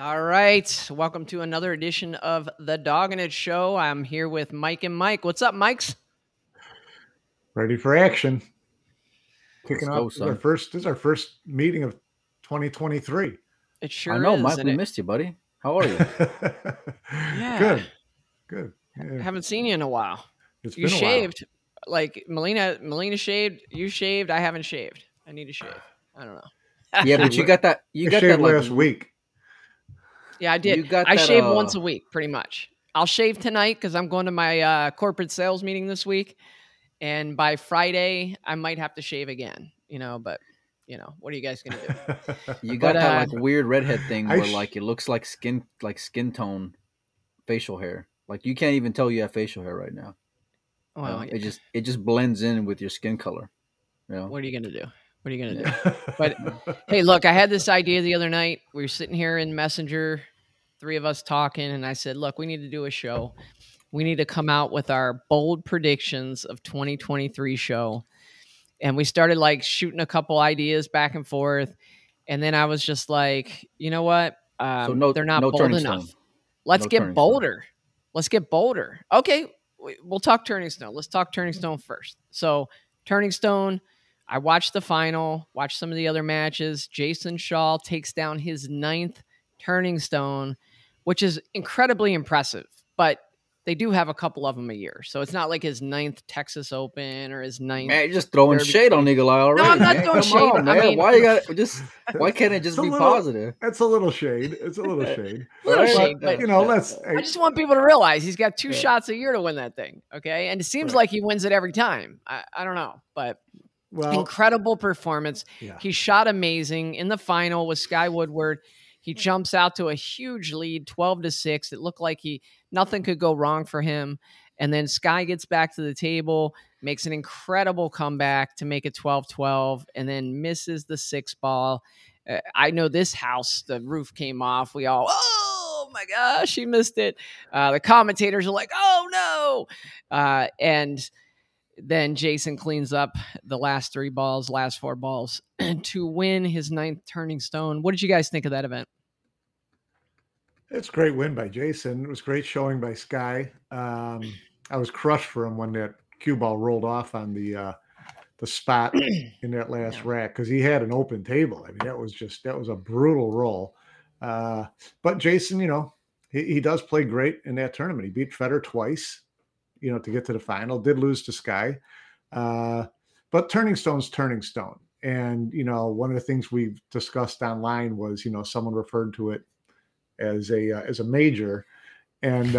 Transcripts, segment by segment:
All right. Welcome to another edition of The Doggin' It Show. I'm here with Mike and Mike. What's up, Mikes? Ready for action. Kicking off this is our first meeting of 2023. It sure is. I know, Mike. We missed you, buddy. How are you? Yeah. Good. Yeah. Haven't seen you in a while. It's been a while. You shaved. Like Melina shaved. You shaved. I haven't shaved. I need to shave. I don't know. Yeah, but you got that last week. Yeah, I did. I shave once a week, pretty much. I'll shave tonight because I'm going to my corporate sales meeting this week, and by Friday I might have to shave again. But what are you guys gonna do? You got that like weird redhead thing where like it looks like skin tone, facial hair. Like you can't even tell you have facial hair right now. Well, yeah. It just blends in with your skin color. You know? What are you gonna do? But hey, look, I had this idea the other night. We were sitting here in Messenger, three of us talking, and I said, look, we need to do a show. We need to come out with our bold predictions of 2023 show. And we started like shooting a couple ideas back and forth. And then I was just like, you know what? They're not bold enough. Let's get bolder. Okay. We'll talk Turning Stone. Let's talk Turning Stone first. So Turning Stone, I watched the final, watched some of the other matches. Jayson Shaw takes down his 9th Turning Stone, which is incredibly impressive, but they do have a couple of them a year. So it's not like his 9th Texas Open or his 9th. Man, you're just throwing shade on Eagle Eye already. No, I'm not throwing shade on, man. I mean, why can't it just be positive? That's a little shade. But, I just want people to realize he's got 2 shots a year to win that thing. Okay. And it seems like he wins it every time. I don't know, but. Well, incredible performance. Yeah. He shot amazing in the final with Sky Woodward. He jumps out to a huge lead, 12-6. It looked like nothing could go wrong for him. And then Sky gets back to the table, makes an incredible comeback to make it 12-12, and then misses the 6th ball. I know this house, the roof came off. We all, oh my gosh, he missed it. The commentators are like, oh no. And then Jayson cleans up the last 4 balls to win his 9th Turning Stone. What did you guys think of that event? It's a great win by Jayson. It was great showing by Sky. I was crushed for him when that cue ball rolled off on the spot in that last rack, because he had an open table. I mean, that was a brutal roll. But Jayson, he does play great in that tournament. He beat Fedor twice, to get to the final. Did lose to Sky. But Turning Stone's Turning Stone. And, one of the things we've discussed online was, someone referred to it as a major. And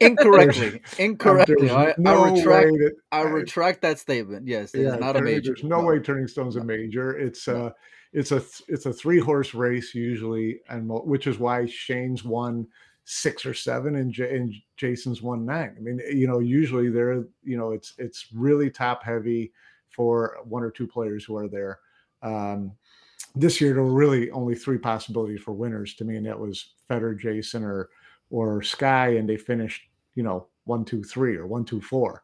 incorrectly. I retract that statement. Yes, it's not a major. There's no way Turning Stone's a major. It's a 3-horse race usually, and which is why Shane's won 6 or 7 and Jayson's won 9. I mean, usually they're, it's really top heavy for 1 or 2 players who are there. This year, there were really only 3 possibilities for winners to me. And that was Fedor, Jayson, or Sky. And they finished, 1, 2, 3 or 1, 2, 4.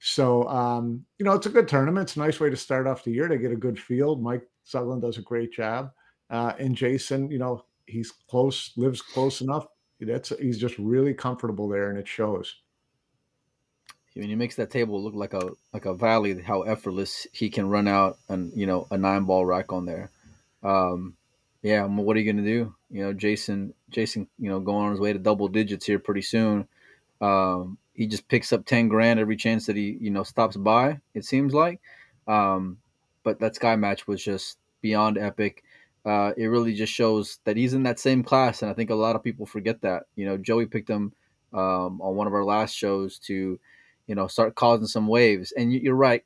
So, it's a good tournament. It's a nice way to start off the year. They get a good field. Mike Sutherland does a great job. And Jayson, he's close, lives close enough. He's just really comfortable there, and it shows. I mean, he makes that table look like a valley. How effortless he can run out and a 9-ball rack on there. What are you gonna do? Jayson, going on his way to double digits here pretty soon. He just picks up $10,000 every chance that he stops by. It seems like, but that Sky match was just beyond epic. It really just shows that he's in that same class, and I think a lot of people forget that. Joey picked him on one of our last shows to, start causing some waves. And you're right,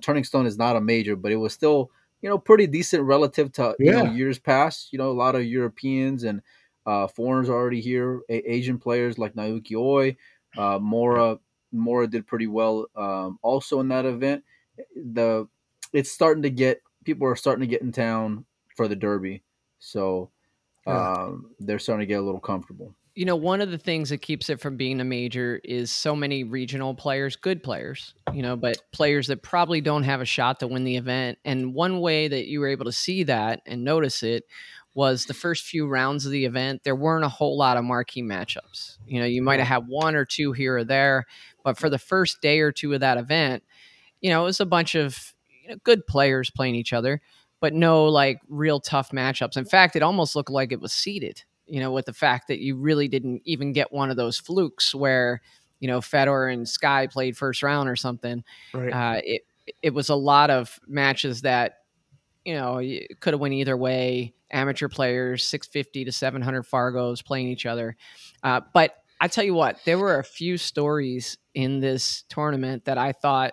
Turning Stone is not a major, but it was still, pretty decent relative to years past. A lot of Europeans and foreigners are already here. Asian players like Naoki Oi, Mora did pretty well also in that event. People are starting to get in town for the Derby. So they're starting to get a little comfortable. One of the things that keeps it from being a major is so many regional players, good players, but players that probably don't have a shot to win the event. And one way that you were able to see that and notice it was the first few rounds of the event, there weren't a whole lot of marquee matchups. You know, you might have had one or two here or there, but for the first day or two of that event, you know, it was a bunch of good players playing each other, but no like real tough matchups. In fact, it almost looked like it was seeded, you know, with the fact that you really didn't even get one of those flukes where, you know, Fedor and Sky played first round or something. Right. It was a lot of matches that, you know, could have went either way. Amateur players, 650 to 700 Fargos playing each other. But I tell you what, there were a few stories in this tournament that I thought,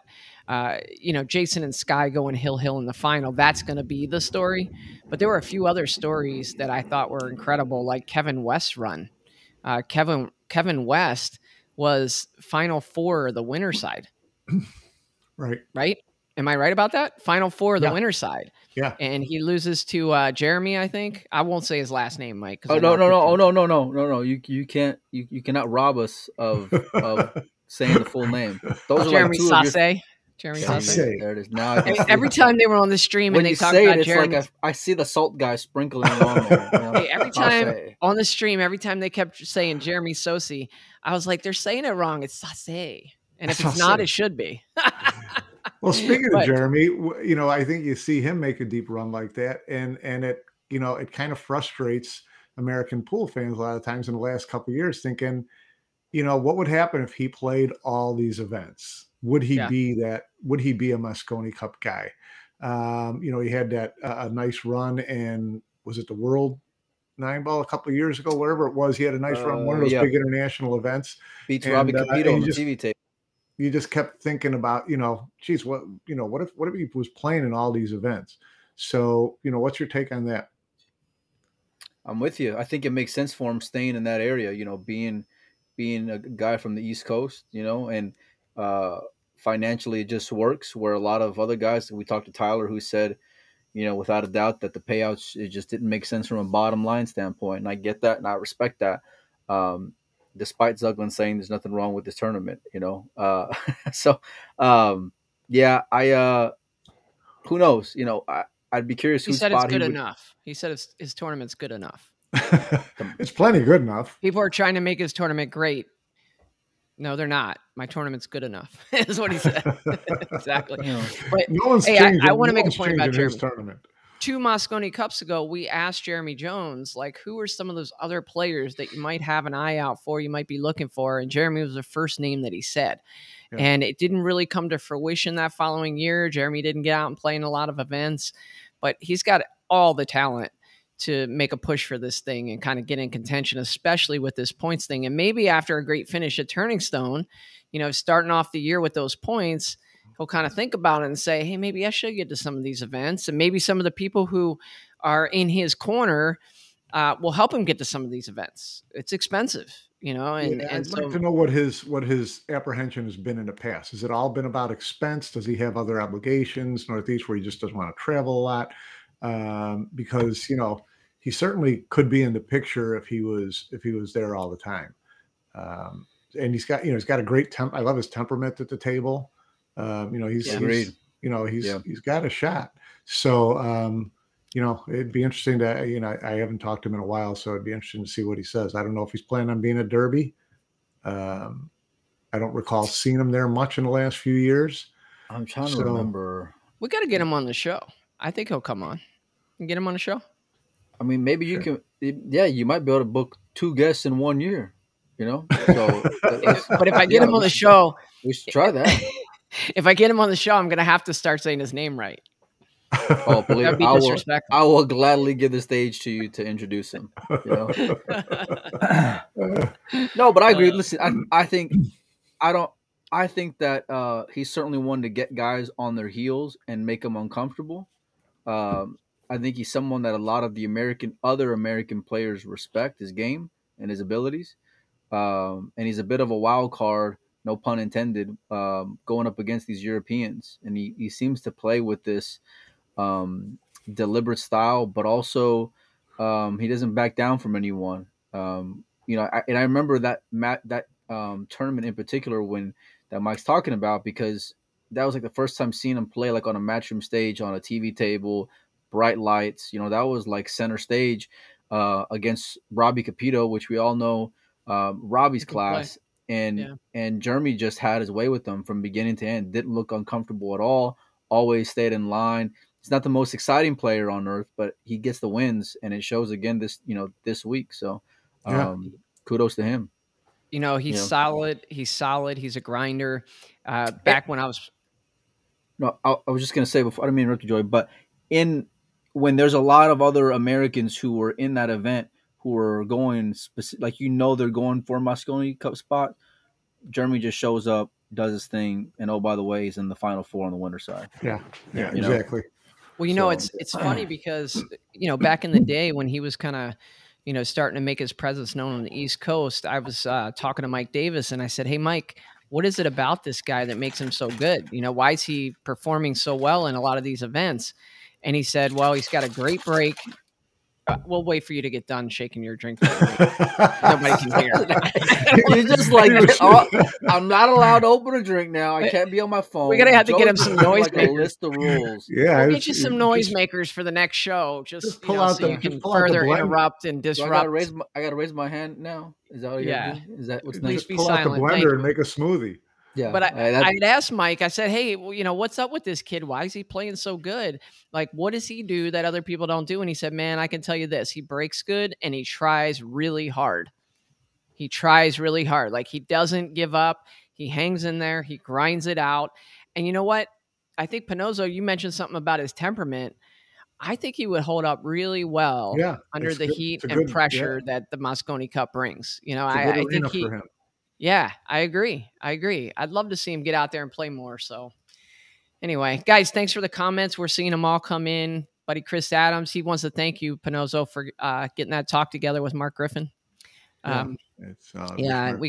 you know, Jayson and Sky going hill in the final, that's going to be the story. But there were a few other stories that I thought were incredible, like Kevin West's run. Kevin West was Final Four, the winner side. Right. Am I right about that? Final Four, the winner side. Yeah. And he loses to Jeremy, I think. I won't say his last name, Mike. Oh, No. You cannot rob us of saying the full name. Those Jeremy Sossi. Jeremy Sossi. There it is. Now every time they were on the stream when and they talked about Jeremy. Like I see the salt guy sprinkling on there. You know? Hey, every time on the stream, every time they kept saying Jeremy Sossi, I was like, they're saying it wrong. It's Sossi. And if it's not, it should be. Well, speaking of Jeremy, you know, I think you see him make a deep run like that. And it, you know, it kind of frustrates American pool fans a lot of times in the last couple of years thinking, you know, what would happen if he played all these events? Would he be that? Would he be a Mosconi Cup guy? You know, he had that a nice run and was it the World Nine Ball a couple of years ago, whatever it was. He had a nice run, one of those big international events. Beats Robbie Capito on the TV tape. You just kept thinking about, you know, geez, what, you know, what if he was playing in all these events? So, you know, what's your take on that? I'm with you. I think it makes sense for him staying in that area, you know, being a guy from the East Coast, you know, and financially it just works where a lot of other guys that we talked to Tyler, who said, you know, without a doubt that the payouts, it just didn't make sense from a bottom line standpoint. And I get that. And I respect that. Despite Zuglan saying there's nothing wrong with this tournament, you know? So who knows, you know, I'd be curious. He said it's good enough. He said his tournament's good enough. It's plenty good enough. People are trying to make his tournament great. No, they're not. My tournament's good enough is what he said. Exactly. Yeah. But no hey, I want to make a point about Jeremy. Tournament. 2 Mosconi Cups ago, we asked Jeremy Jones, like, who are some of those other players that you might have an eye out for, you might be looking for? And Jeremy was the first name that he said. Yeah. And it didn't really come to fruition that following year. Jeremy didn't get out and play in a lot of events, but he's got all the talent to make a push for this thing and kind of get in contention, especially with this points thing. And maybe after a great finish at Turning Stone, you know, starting off the year with those points, he'll kind of think about it and say, hey, maybe I should get to some of these events. And maybe some of the people who are in his corner will help him get to some of these events. It's expensive, you know. And, yeah, and I'd like to know what his apprehension has been in the past. Has it all been about expense? Does he have other obligations, Northeast, where he just doesn't want to travel a lot? Because, you know, he certainly could be in the picture if he was there all the time. And he's got a great I love his temperament at the table. You know, he's got a shot. So, you know, it'd be interesting to, you know, I haven't talked to him in a while, so it'd be interesting to see what he says. I don't know if he's planning on being at Derby. I don't recall seeing him there much in the last few years. I'm trying to remember. We got to get him on the show. I think he'll come on and get him on the show. I mean, maybe you can, yeah, you might be able to book 2 guests in 1 year, you know? So, but if I get him on the show, we should try that. If I get him on the show, I'm going to have to start saying his name right. Oh, believe it. I will gladly give the stage to you to introduce him. You know? No, but I agree. Listen, I think that he's certainly one to get guys on their heels and make them uncomfortable. I think he's someone that a lot of the other American players respect his game and his abilities. And he's a bit of a wild card. No pun intended, going up against these Europeans. And he seems to play with this deliberate style, but also he doesn't back down from anyone. You know, I remember that tournament in particular when that Mike's talking about, because that was like the first time seeing him play like on a Matchroom stage, on a TV table, bright lights. You know, that was like center stage against Robbie Capito, which we all know Robbie's class. And Jeremy just had his way with them from beginning to end. Didn't look uncomfortable at all. Always stayed in line. He's not the most exciting player on earth, but he gets the wins, and it shows again this week. So kudos to him. You know, he's solid. He's solid. He's a grinder. I was just going to say before, I didn't mean to interrupt you, Joy, but when there's a lot of other Americans who were in that event who are going they're going for Mosconi Cup spot, Jeremy just shows up, does his thing, and oh, by the way, he's in the Final Four on the winter side. Yeah, exactly. Well, it's funny because, back in the day when he was kind of, starting to make his presence known on the East Coast, I was talking to Mike Davis, and I said, hey, Mike, what is it about this guy that makes him so good? Why is he performing so well in a lot of these events? And he said, well, he's got a great break. We'll wait for you to get done shaking your drink. Nobody can hear. You're just like, I'm not allowed to open a drink now. I can't be on my phone. We're going to have to get him some noise. List the rules. Yeah, we'll get you some noisemakers for the next show. Just pull out so you can further interrupt and disrupt. I got to raise my hand now. Is that what you're doing? Is that what's nice? Just pull out the blender and make a smoothie. Yeah, but I had asked Mike, I said, hey, what's up with this kid? Why is he playing so good? Like, what does he do that other people don't do? And he said, man, I can tell you this. He breaks good and he tries really hard. Like, he doesn't give up. He hangs in there. He grinds it out. And you know what? I think Pinoso, you mentioned something about his temperament. I think he would hold up really well under the heat and pressure that the Mosconi Cup brings. I think he... Yeah, I agree. I'd love to see him get out there and play more. So anyway, guys, thanks for the comments. We're seeing them all come in. Buddy Chris Adams, he wants to thank you, Pinoso, for getting that talk together with Mark Griffin. We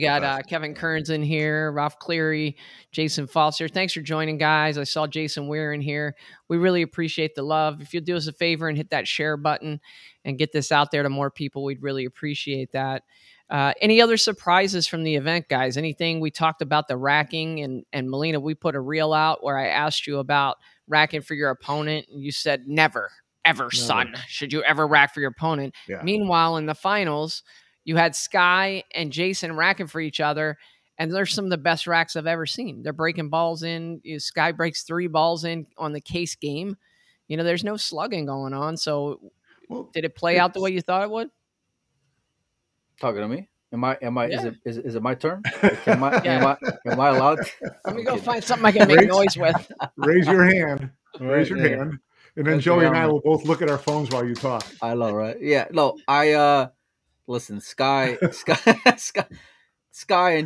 got Kevin Kearns in here, Ralph Cleary, Jason Foster. Thanks for joining, guys. I saw Jason Weir in here. We really appreciate the love. If you'll do us a favor and hit that share button and get this out there to more people, we'd really appreciate that. Any other surprises from the event, guys? Anything? We talked about the racking, and Melina, we put a reel out where I asked you about racking for your opponent, and you said never, ever, son, should you ever rack for your opponent. Yeah. Meanwhile, in the finals, you had Sky and Jason racking for each other, and they're some of the best racks I've ever seen. They're breaking balls in. Sky breaks 3 balls in on the case game. There's no slugging going on, so did it play out the way you thought it would? Talking to me? Am I? Yeah. Is it my turn? Am I allowed? Let me go find something I can make noise with. Raise your hand. Raise your hand. And then that's Joey and I will both look at our phones while you talk. I know, right? Yeah. No, I listen. Sky, and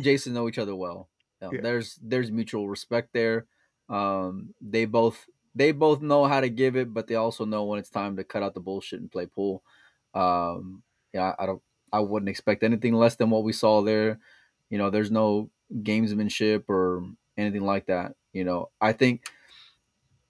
Jason know each other well. There's mutual respect there. They both know how to give it, but they also know when it's time to cut out the bullshit and play pool. I wouldn't expect anything less than what we saw there. There's no gamesmanship or anything like that. I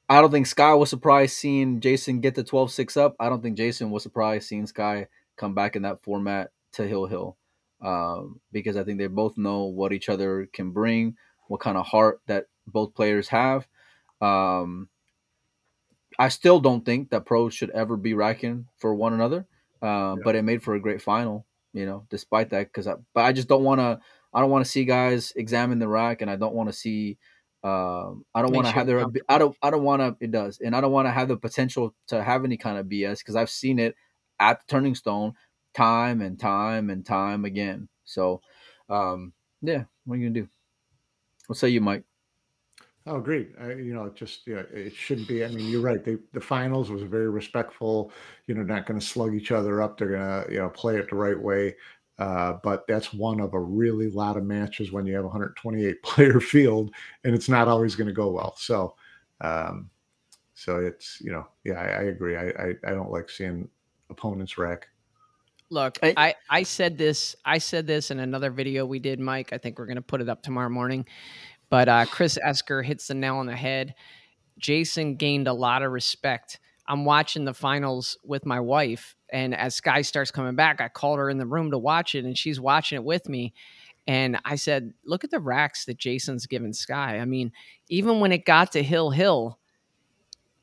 don't think Sky was surprised seeing Jason get the 12-6 up. I don't think Jason was surprised seeing Sky come back in that format to hill, because I think they both know what each other can bring, what kind of heart that both players have. I still don't think that pros should ever be racking for one another. But it made for a great final, despite that, but I just don't want to see guys examine the rack, and I don't want to see, I don't want to have their, I don't want to have the potential to have any kind of BS, because I've seen it at the Turning Stone time and time again. So, what are you gonna do? What say you, Mike? Oh, great. It shouldn't be. I mean, you're right. The finals was very respectful, not going to slug each other up. They're going to, play it the right way. But that's one of a really lot of matches when you have a 128 player field, and it's not always going to go well. So, it's, I agree. I don't like seeing opponents wreck. Look, I said this in another video we did, Mike. I think we're going to put it up tomorrow morning. But Chris Esker hits the nail on the head. Jason gained a lot of respect. I'm watching the finals with my wife, and as Sky starts coming back, I called her in the room to watch it, and she's watching it with me. And I said, look at the racks that Jason's given Sky. I mean, even when it got to hill,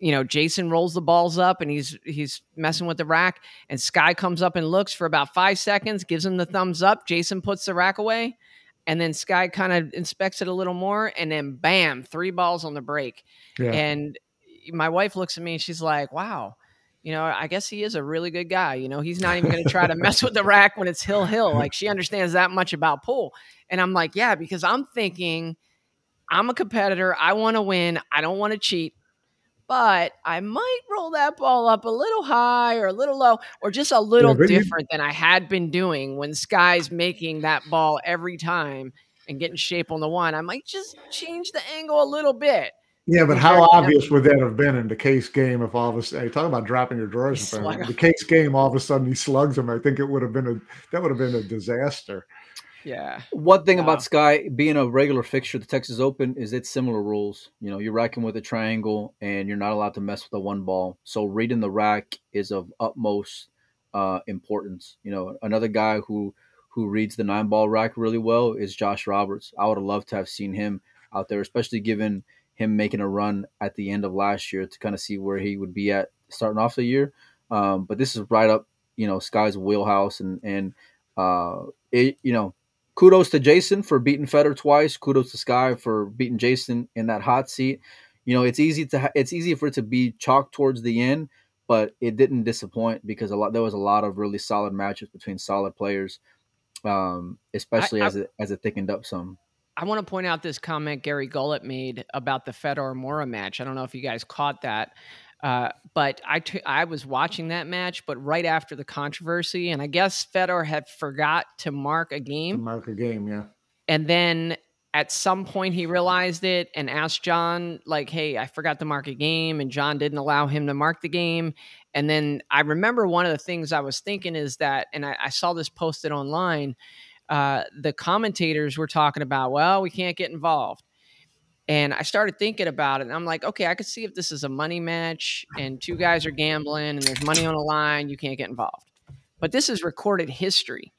you know, Jayson rolls the balls up and he's messing with the rack, and Sky comes up and looks for about 5 seconds, gives him the thumbs up. Jayson puts the rack away, and then Sky kind of inspects it a little more, and then bam, 3 balls on the break. Yeah. And my wife looks at me and she's like, wow, you know, I guess he is a really good guy. You know, he's not even going to try to mess with the rack when it's hill. Like, she understands that much about pool. And I'm like, yeah, because I'm thinking I'm a competitor. I want to win. I don't want to cheat. But I might roll that ball up a little high or a little low or just a little different than I had been doing when Sky's making that ball every time and getting shape on the one. I might just change the angle a little bit. Yeah, but how obvious would that have been in the case game if all of a sudden, talk about dropping your drawers in front of the case game, all of a sudden he slugs him. I think it would have been a disaster. Yeah. One thing about Sky being a regular fixture at the Texas Open is it's similar rules. You know, you're racking with a triangle and you're not allowed to mess with the one ball. So reading the rack is of utmost importance. You know, another guy who reads the 9-ball rack really well is Josh Roberts. I would have loved to have seen him out there, especially given him making a run at the end of last year to kind of see where he would be at starting off the year. But this is right up, you know, Sky's wheelhouse and you know, kudos to Jayson for beating Fedor twice. Kudos to Sky for beating Jayson in that hot seat. You know, it's easy for it to be chalked towards the end, but it didn't disappoint because there was a lot of really solid matches between solid players, especially as it thickened up some. I want to point out this comment Gary Gullett made about the Fedor Mora match. I don't know if you guys caught that, but I was watching that match, but right after the controversy, and I guess Fedor had forgot to mark a game. Yeah. And then at some point he realized it and asked John, like, hey, I forgot to mark a game, and John didn't allow him to mark the game. And then I remember one of the things I was thinking is that, and I saw this posted online, the commentators were talking about, well, we can't get involved. And I started thinking about it, and I'm like, okay, I could see if this is a money match and two guys are gambling and there's money on the line, you can't get involved. But this is recorded history.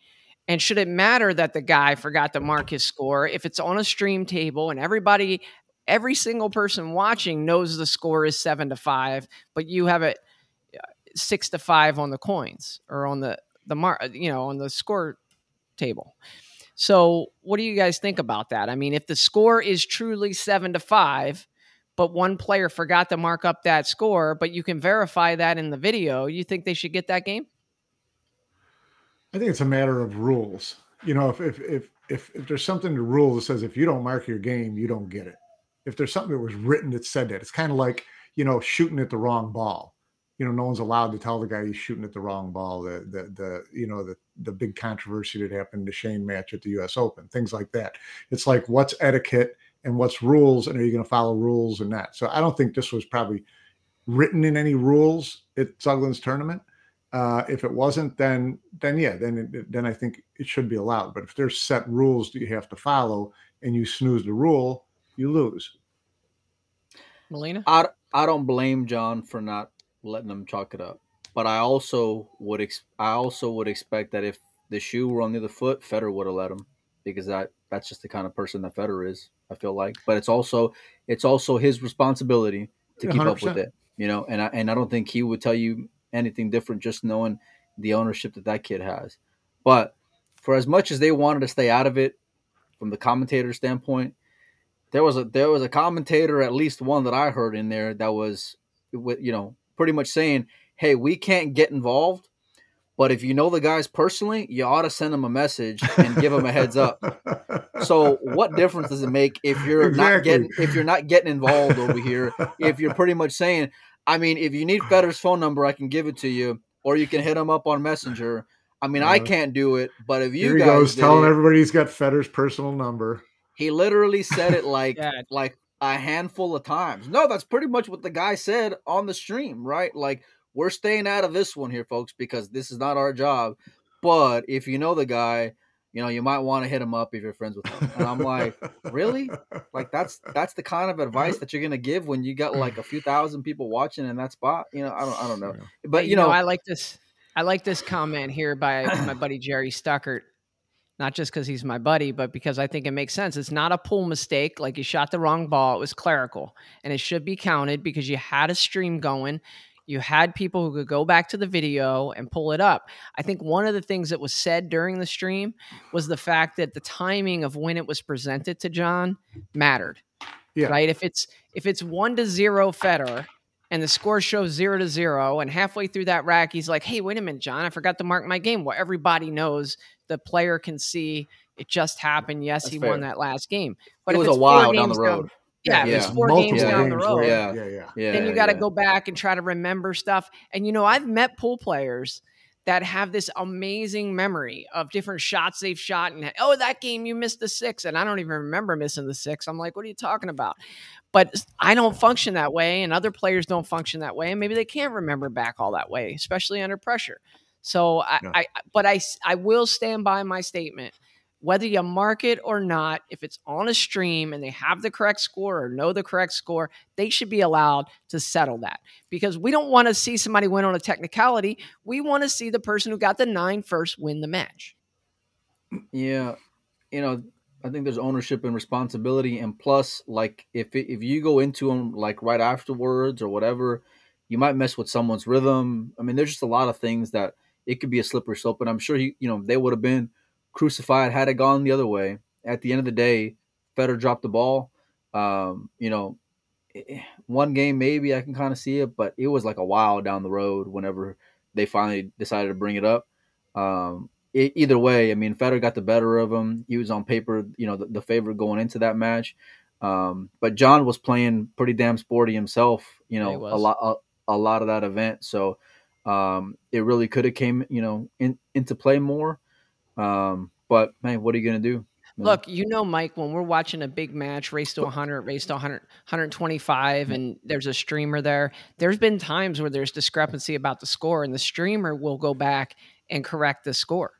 And should it matter that the guy forgot to mark his score if it's on a stream table and everybody, every single person watching knows the score is 7-5, but you have it 6-5 on the coins or on the mark, you know, on the score table. So what do you guys think about that? I mean, if the score is truly 7-5, but one player forgot to mark up that score, but you can verify that in the video, you think they should get that game? I think it's a matter of rules. You know, if there's something in the rules that says if you don't mark your game, you don't get it. If there's something that was written that said that, it's kind of like, you know, shooting at the wrong ball. You know, no one's allowed to tell the guy he's shooting at the wrong ball. The big controversy that happened in the Shane match at the U.S. Open, things like that. It's like, what's etiquette and what's rules, and are you going to follow rules or not? So I don't think this was probably written in any rules at Zuglan's tournament. If it wasn't, then I think it should be allowed. But if there's set rules that you have to follow and you snooze the rule, you lose. Melina, I don't blame John for not letting them chalk it up, but I also would expect that if the shoe were on the other foot, Federer would have let him, because that's just the kind of person that Federer is, I feel like. But it's also his responsibility to keep 100%. Up with it, you know. And I don't think he would tell you anything different, just knowing the ownership that kid has. But for as much as they wanted to stay out of it, from the commentator standpoint, there was a commentator, at least one that I heard in there, that was, you know, pretty much saying, hey, we can't get involved, but if you know the guys personally, you ought to send them a message and give them a heads up. So what difference does it make if you're not getting involved over here, if you're pretty much saying, I mean, if you need Federer's phone number, I can give it to you, or you can hit him up on Messenger. I mean, I can't do it, but if you guys goes telling everybody he's got Federer's personal number. He literally said it like a handful of times. No, that's pretty much what the guy said on the stream, right? Like, we're staying out of this one here, folks, because this is not our job. But if you know the guy, you know, you might want to hit him up if you're friends with him. And I'm like, really? Like, that's the kind of advice that you're going to give when you got like a few thousand people watching in that spot? You know, I don't know. But, you know, I like this comment here by my buddy Jerry Stuckert. not just because he's my buddy, but because I think it makes sense. It's not a pool mistake. Like, you shot the wrong ball. It was clerical, and it should be counted because you had a stream going. You had people who could go back to the video and pull it up. I think one of the things that was said during the stream was the fact that the timing of when it was presented to John mattered. Yeah. Right? If it's 1-0 Federer and the score shows 0-0 and halfway through that rack, he's like, hey, wait a minute, John, I forgot to mark my game. Well, everybody knows the player can see it just happened. Yes, that's he fair. Won that last game. But it was a while down the road. Yeah. There's four games down the road. Yeah. Then you got to go back and try to remember stuff. And, you know, I've met pool players that have this amazing memory of different shots they've shot. And, oh, that game you missed the six. And I don't even remember missing the six. I'm like, what are you talking about? But I don't function that way. And other players don't function that way. And maybe they can't remember back all that way, especially under pressure. So I will stand by my statement. Whether you mark it or not, if it's on a stream and they have the correct score or know the correct score, they should be allowed to settle that, because we don't want to see somebody win on a technicality. We want to see the person who got the 9 first win the match. Yeah. You know, I think there's ownership and responsibility. And plus, like, if you go into them like right afterwards or whatever, you might mess with someone's rhythm. I mean, there's just a lot of things that it could be a slippery slope. And I'm sure, they would have been crucified had it gone the other way. At the end of the day, Federer dropped the ball. One game maybe I can kind of see it, but it was like a while down the road whenever they finally decided to bring it up. Either way, I mean, Federer got the better of him. He was on paper, the favorite going into that match. But John was playing pretty damn sporty himself, a lot of that event. So it really could have came, into play more. But man, what are you going to do? Look, Mike, when we're watching a big match, race to 100, race to 100, 125, and there's a streamer there, there's been times where there's discrepancy about the score and the streamer will go back and correct the score.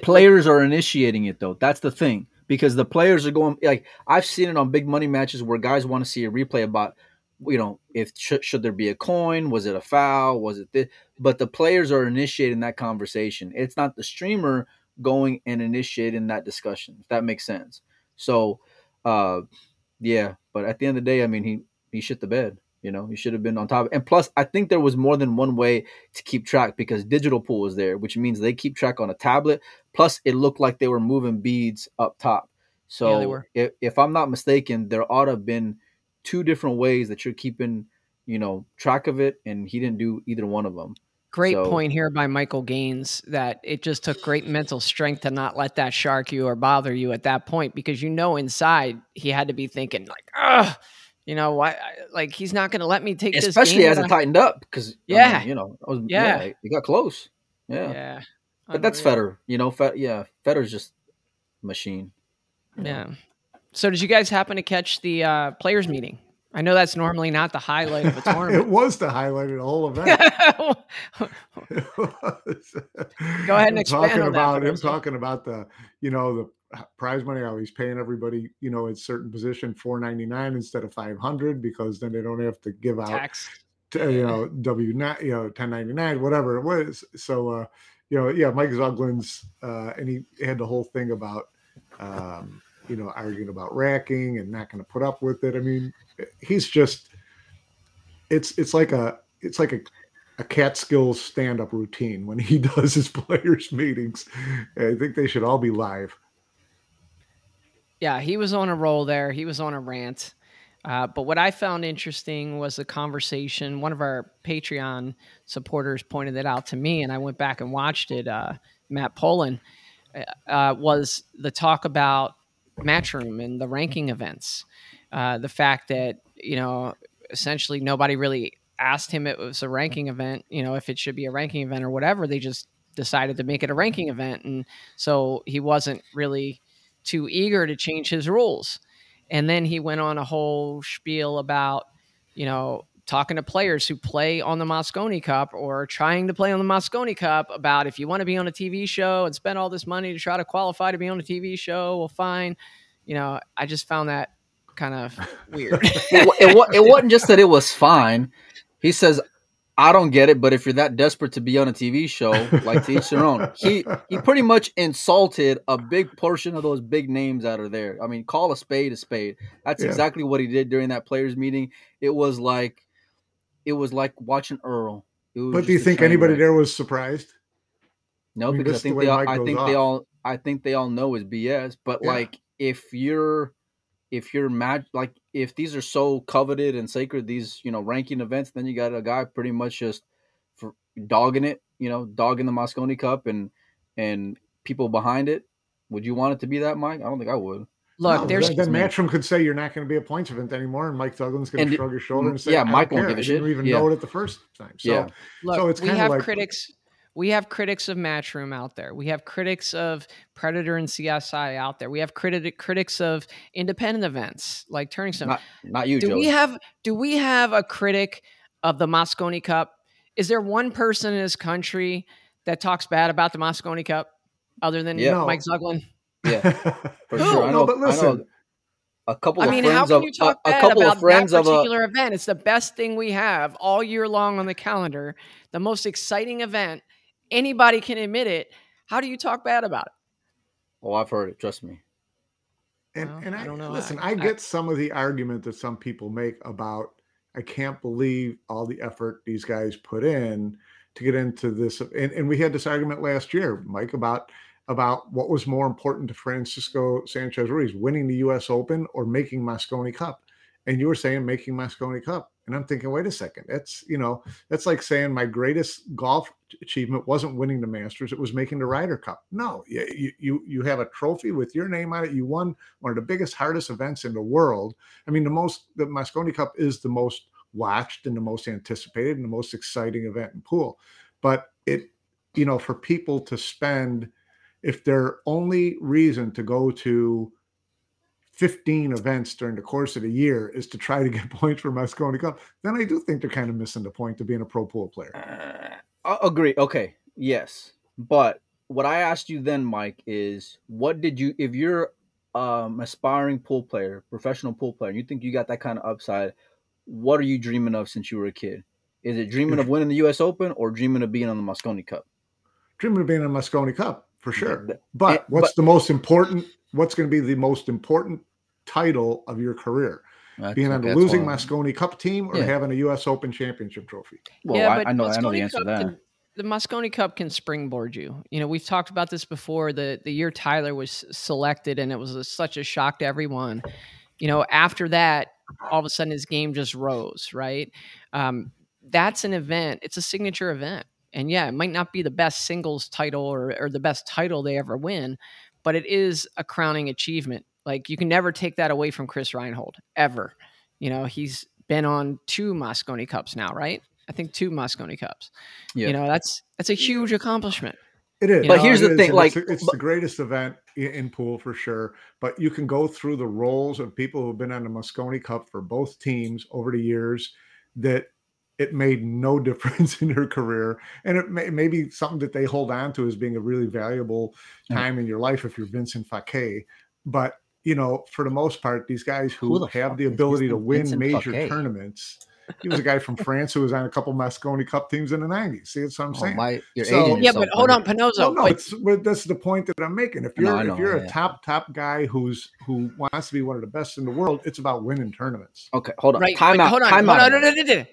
Players are initiating it though. That's the thing, because the players are going, like, I've seen it on big money matches where guys want to see a replay about, if should there be a coin? Was it a foul? Was it this? But the players are initiating that conversation. It's not the streamer going and initiating that discussion, if that makes sense. So, but at the end of the day, I mean, he shit the bed. He should have been on top. And plus, I think there was more than one way to keep track, because digital pool is there, which means they keep track on a tablet. Plus, it looked like they were moving beads up top. So yeah, they were. If I'm not mistaken, there ought to have been two different ways that you're keeping, track of it, and he didn't do either one of them. Great point here by Michael Gaines, that it just took great mental strength to not let that shark you or bother you at that point, because inside he had to be thinking like, why? Like, he's not going to let me take this. Especially as it tightened up, because it got close. Yeah. But that's Federer. Federer's just a machine. Yeah. So did you guys happen to catch the players' meeting? I know that's normally not the highlight of the tournament. It was the highlight of the whole event. Go ahead and expand on that. I'm talking about the prize money, how he's paying everybody, at certain position $499 instead of $500, because then they don't have to give out tax. W9, 1099, whatever it was. So Mike Zuglan's and he had the whole thing about arguing about racking and not going to put up with it. I mean, he's just, it's like a Catskills stand-up routine when he does his players' meetings. I think they should all be live. Yeah, he was on a roll there. He was on a rant. But what I found interesting was the conversation. One of our Patreon supporters pointed it out to me, and I went back and watched it. Matt Poland was the talk about Matchroom and the ranking events, the fact that essentially nobody really asked him it was a ranking event, if it should be a ranking event or whatever. They just decided to make it a ranking event, and so he wasn't really too eager to change his rules. And then he went on a whole spiel about talking to players who play on the Mosconi Cup or trying to play on the Mosconi Cup about, if you want to be on a TV show and spend all this money to try to qualify to be on a TV show, well, fine. I just found that kind of weird. It wasn't just that it was fine. He says, I don't get it, but if you're that desperate to be on a TV show, like, to each their own. He pretty much insulted a big portion of those big names out of there. I mean, call a spade a spade. That's exactly what he did during that players' meeting. It was like watching Earl. But do you think anybody there was surprised? No, I mean, because I think they all know is BS. But like, if you're mad, like if these are so coveted and sacred, these, you know, ranking events, then you got a guy pretty much just for dogging it, you know, dogging the Mosconi Cup and people behind it. Would you want it to be that, Mike? I don't think I would. Look, no, then Matchroom could say you're not going to be a points event anymore, and Mike Douglas's going to shrug his shoulder and say, "Yeah, Mike won't give a shit." I didn't even know it at the first time. So, look, so it's kind of like critics. We have critics of Matchroom out there. We have critics of Predator and CSI out there. We have critics of independent events like Turning Stone. Not you, Joe. Do we have a critic of the Mosconi Cup? Is there one person in this country that talks bad about the Mosconi Cup other than Mike Zuglan? Yeah, for sure. I know, but listen, a couple of friends of a particular event. It's the best thing we have all year long on the calendar. The most exciting event. Anybody can admit it. How do you talk bad about it? Oh, I've heard it. Trust me. And I don't know. Listen, I get some of the argument that some people make about, I can't believe all the effort these guys put in to get into this. And we had this argument last year, Mike, about what was more important to Francisco Sanchez-Ruiz, winning the U.S. Open or making Mosconi Cup. And you were saying making Mosconi Cup. And I'm thinking, wait a second, that's like saying my greatest golf achievement wasn't winning the Masters. It was making the Ryder Cup. No, you have a trophy with your name on it. You won one of the biggest, hardest events in the world. I mean, the Mosconi Cup is the most watched and the most anticipated and the most exciting event in pool. But it, for people to spend, if their only reason to go to 15 events during the course of the year is to try to get points for Mosconi Cup, then I do think they're kind of missing the point to being a pro pool player. I agree. Okay. Yes. But what I asked you then, Mike, is if you're aspiring pool player, professional pool player, and you think you got that kind of upside, what are you dreaming of since you were a kid? Is it dreaming of winning the U.S. Open or dreaming of being on the Mosconi Cup? Dreaming of being on the Mosconi Cup, for sure. But what's going to be the most important title of your career? Being on the losing Mosconi Cup team or having a U.S. Open championship trophy? Well, I know the answer to that. The Mosconi Cup can springboard you. We've talked about this before. The year Tyler was selected, and it was such a shock to everyone. After that, all of a sudden his game just rose, right? That's an event. It's a signature event. And it might not be the best singles title or the best title they ever win, but it is a crowning achievement. Like, you can never take that away from Chris Reinhold, ever. He's been on 2 Mosconi Cups now, right? I think 2 Mosconi Cups. Yeah. That's a huge accomplishment. It is. But here's the thing. It's the greatest event in pool, for sure. But you can go through the roles of people who've been on the Mosconi Cup for both teams over the years that it made no difference in her career. And it may be something that they hold on to as being a really valuable time in your life if you're Vincent Faquet. But, for the most part, these guys who have the ability to win Vincent major Faquet tournaments. He was a guy from France who was on a couple of Mosconi Cup teams in the 90s. See, that's what I'm saying. But hold on, Pinoso. That's the point that I'm making. If you're a top guy who wants to be one of the best in the world, it's about winning tournaments. Okay, hold on. Right, Time out.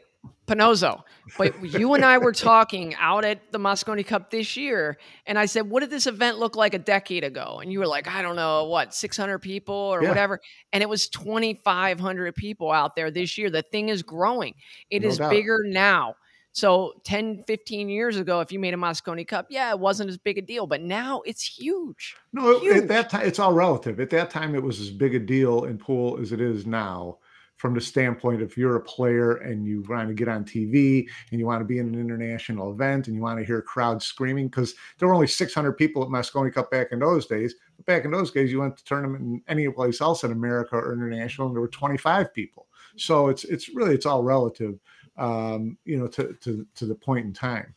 Pinoso, but you and I were talking out at the Mosconi Cup this year, and I said, what did this event look like a decade ago? And you were like, I don't know, 600 people or whatever. And it was 2,500 people out there this year. The thing is growing. It is bigger now. So 10, 15 years ago, if you made a Mosconi Cup, it wasn't as big a deal, but now it's huge. At that time, it's all relative. At that time, it was as big a deal in pool as it is now. From the standpoint, if you're a player and you want to get on TV and you want to be in an international event and you want to hear crowds screaming, because there were only 600 people at Mosconi Cup back in those days. But back in those days, you went to tournament in any place else in America or international, and there were 25 people. So it's really all relative, to the point in time.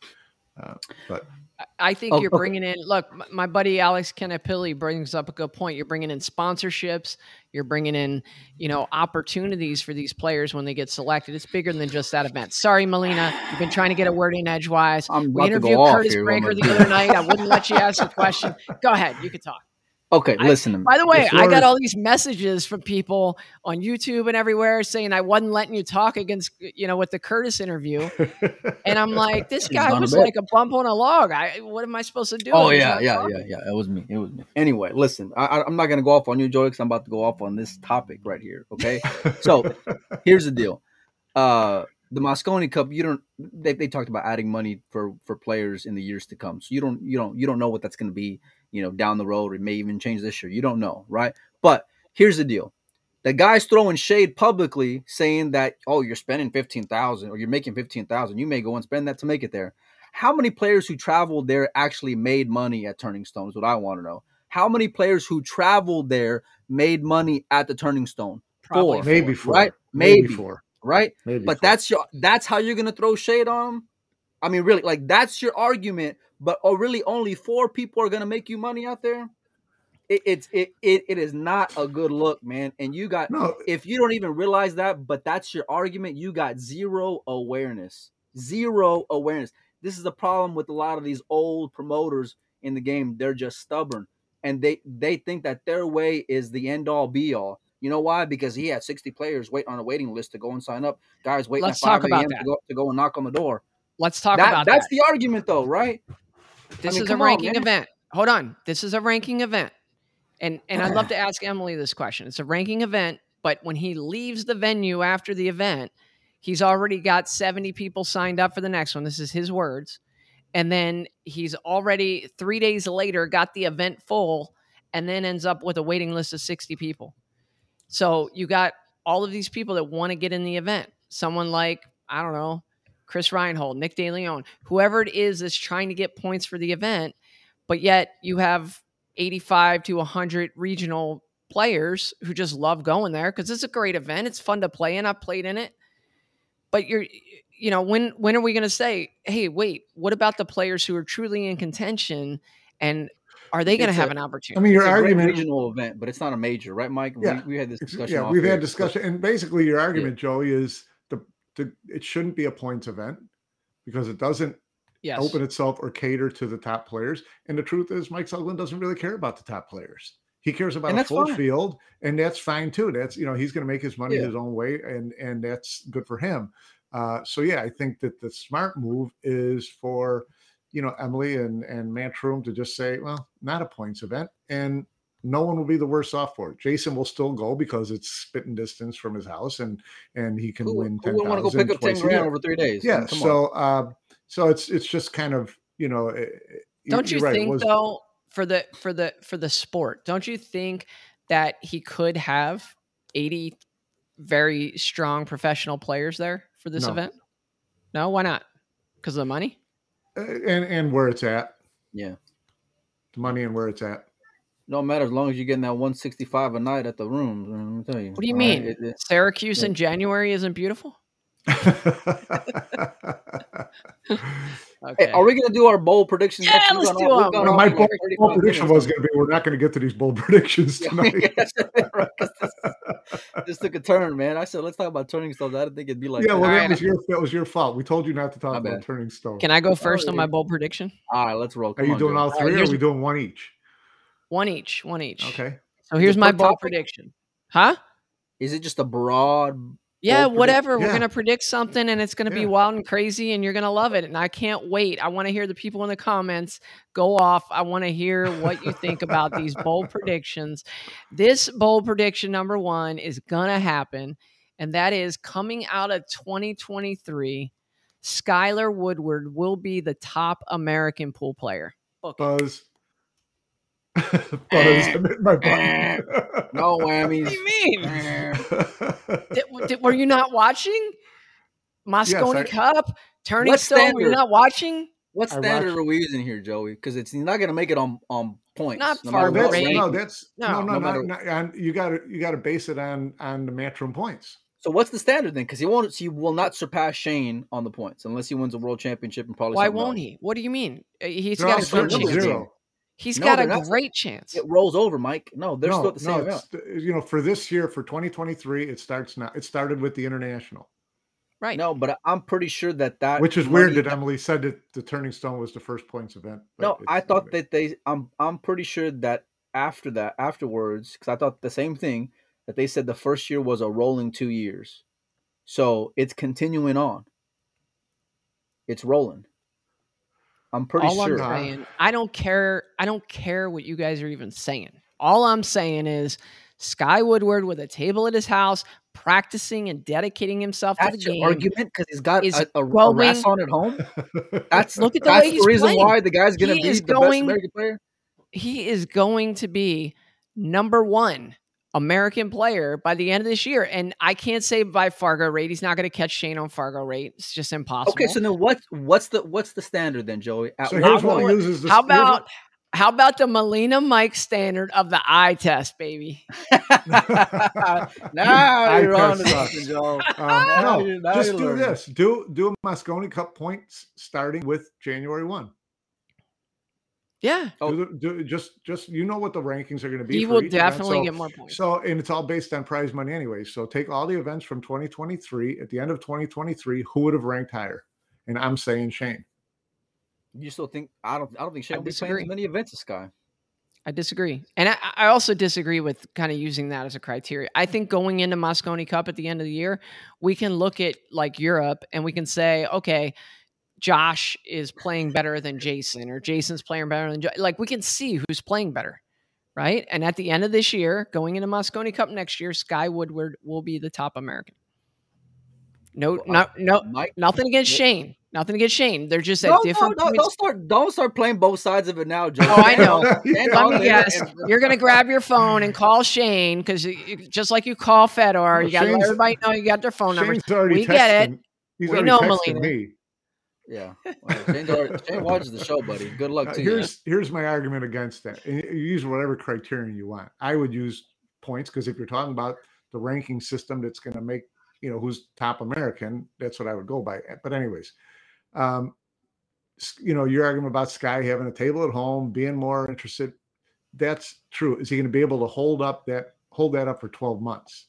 But I think you're bringing in, look, my buddy Alex Kenapilli brings up a good point. You're bringing in sponsorships. You're bringing in, you know, opportunities for these players when they get selected. It's bigger than just that event. Sorry, Melina. You've been trying to get a word in edgewise. We interviewed Curtis Breaker the other night. I wouldn't let you ask a question. Go ahead. You can talk. Okay, listen to me. By the way, I got all these messages from people on YouTube and everywhere saying I wasn't letting you talk against, you know, with the Curtis interview. And I'm like, this guy was like a bump on a log. What am I supposed to do? Oh, yeah. It was me. Anyway, listen, I'm not going to go off on you, Joey, because I'm about to go off on this topic right here, okay? So here's the deal. The Mosconi Cup, they talked about adding money for players in the years to come. So you don't know what that's going to be, you know, down the road. It may even change this year. You don't know, right? But here's the deal: the guy's throwing shade publicly, saying that, oh, you're spending $15,000 or you're making $15,000. You may go and spend that to make it there. How many players who traveled there actually made money at Turning Stone is what I want to know. How many players who traveled there made money at the Turning Stone? Probably four, right? Maybe four. Right? Maybe but four. That's how you're going to throw shade on them? I mean, really, like, that's your argument, but really only four people are going to make you money out there? It is not a good look, man. And you got, if you don't even realize that, but that's your argument, you got zero awareness. Zero awareness. This is the problem with a lot of these old promoters in the game. They're just stubborn. And they think that their way is the end-all, be-all. You know why? Because he had 60 players wait on a waiting list to go and sign up. Guys waiting at 5 a.m. to go and knock on the door. Let's talk about that. That's the argument, though, right? This is a ranking event. Hold on. This is a ranking event. And I'd love to ask Emily this question. It's a ranking event, but when he leaves the venue after the event, he's already got 70 people signed up for the next one. This is his words. And then he's already 3 days later got the event full and then ends up with a waiting list of 60 people. So you got all of these people that want to get in the event. Someone like, I don't know, Chris Reinhold, Nick DeLeon, whoever it is that's trying to get points for the event, but yet you have 85 to 100 regional players who just love going there because it's a great event. It's fun to play in. I've played in it. But when are we going to say, hey, wait, what about the players who are truly in contention and are they going to have an opportunity? I mean, your argument is a regional event, but it's not a major, right, Mike? Yeah. We had this discussion. Yeah, we've had discussion. And basically your argument, Joey, is it shouldn't be a points event because it doesn't open itself or cater to the top players. And the truth is Mike Sutherland doesn't really care about the top players. He cares about a full field, and that's fine too. That's, you know, he's going to make his money his own way, and that's good for him. I think that the smart move is for – you know, Emily and Matchroom to just say, well, not a points event, and no one will be the worse off for it. Jayson will still go because it's spitting distance from his house, and he can win 10,000. We want to go pick up 10 grand over 3 days. Yeah. So it's just kind of, you know. Don't you think, though, for the sport? Don't you think that he could have 80 very strong professional players there for this event? No, why not? Because of the money. And where it's at. Yeah. The money and where it's at. No matter, as long as you're getting that 165 a night at the room, let me tell you. What do you mean? Right? Syracuse in January isn't beautiful? Okay. Hey, are we going to do our bold predictions? Yeah, let's do them. Well, my bold prediction was going to be we're not going to get to these bold predictions tonight. This took a turn, man. I said, let's talk about Turning Stone. I didn't think it'd be like that. Well, that was your fault. We told you not to talk about Turning Stone. Can I go first on my bold prediction? All right, let's roll. Are you doing all three or are we doing one each? One each. Okay. So here's my bold prediction. Huh? Is it just a broad... Yeah, whatever. We're going to predict something, and it's going to be wild and crazy, and you're going to love it. And I can't wait. I want to hear the people in the comments go off. I want to hear what you think about these bold predictions. This bold prediction, number one, is going to happen, and that is coming out of 2023, Skylar Woodward will be the top American pool player. Buzz. No whammies. What do you mean? Were you not watching Mosconi Cup? Turning Stone? Were you not watching? What standard are we using here, Joey? Because it's not going to make it on points. Not far away. No, that's no. You got to base it on the Matchroom points. So what's the standard then? Because he will not surpass Shane on the points unless he wins a world championship and probably. Why won't he? What do you mean? He's got a great chance. It rolls over, Mike. No, they're still at the same amount. You know, for this year, for 2023, it starts now. It started with the international. Right. No, but I'm pretty sure that which is weird that Emily said that the Turning Stone was the first points event. No, I thought that they. I'm pretty sure that after that, afterwards, because I thought the same thing, that they said the first year was a rolling 2 years, so it's continuing on. It's rolling. I'm pretty sure. I don't care. I don't care what you guys are even saying. All I'm saying is Sky Woodward with a table at his house, practicing and dedicating himself to the game. That's your argument because he's got a Rasson at home. Look at the way he's playing. Why the guy's going to be the best American player. He is going to be number one American player by the end of this year, and I can't say by Fargo rate. He's not going to catch Shane on Fargo rate. It's just impossible. Okay, so then what's the standard then, Joey? How about the Melina Mike standard of the eye test, baby? Now you're on to something, Joe. Just do this. Do a Mosconi Cup points starting with January 1. Yeah. Just you know what the rankings are going to be. He will definitely get more points. So, and it's all based on prize money anyway. So take all the events from 2023. At the end of 2023, who would have ranked higher? And I'm saying Shane. You still think I don't think Shane would be playing as many events as Sky. I disagree. And I also disagree with kind of using that as a criteria. I think going into Mosconi Cup at the end of the year, we can look at like Europe and we can say, okay, Josh is playing better than Jayson, or Jayson's playing better than Josh. Like we can see who's playing better, right? And at the end of this year, going into Mosconi Cup next year, Sky Woodward will be the top American. Nothing against Shane. Nothing against Shane. They're just at different points. Don't start playing both sides of it now, Joe. Oh, I know. Let me guess. You're going to grab your phone and call Shane because just like you call Fedor, you got to let everybody know you got their phone numbers. We get it. We know Melina. Me. Yeah. Well, Shane watches the show, buddy. Good luck to you. Here's my argument against that. And you use whatever criterion you want. I would use points because if you're talking about the ranking system that's going to make, you know, who's top American, that's what I would go by. But anyways, you know, your argument about Sky having a table at home, being more interested, that's true. Is he going to be able to hold that up for 12 months?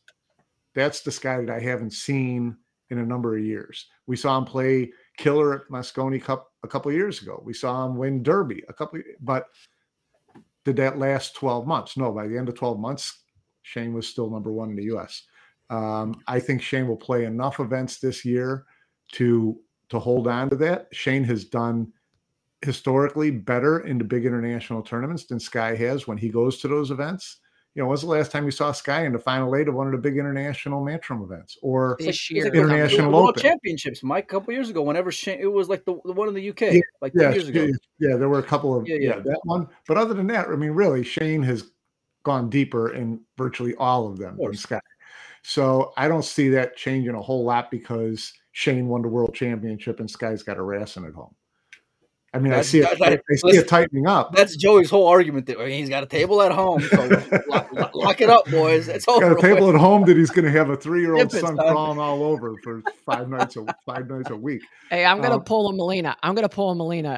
That's the Sky that I haven't seen in a number of years. We saw him play killer at Mosconi Cup a couple of years ago. We saw him win Derby but did that last 12 months? No, by the end of 12 months, Shane was still number one in the U.S. I think Shane will play enough events this year to hold on to that. Shane has done historically better in the big international tournaments than Sky has when he goes to those events. You know, when's the last time you saw Sky in the final eight of one of the big international Matchroom events or this year, international World Championships? Mike, a couple years ago, whenever Shane, it was like the one in the UK, like 2 years ago. Yeah, there were a couple of that one. But other than that, I mean, really, Shane has gone deeper in virtually all of them than Sky. So I don't see that changing a whole lot because Shane won the World Championship and Sky's got a Rasson at home. I mean, I see it tightening up. That's Joey's whole argument that he's got a table at home. So lock it up, boys. It's over. He's got a table at home that he's going to have a 3-year-old son crawling all over for five nights a week. Hey, I'm going to pull a Melina.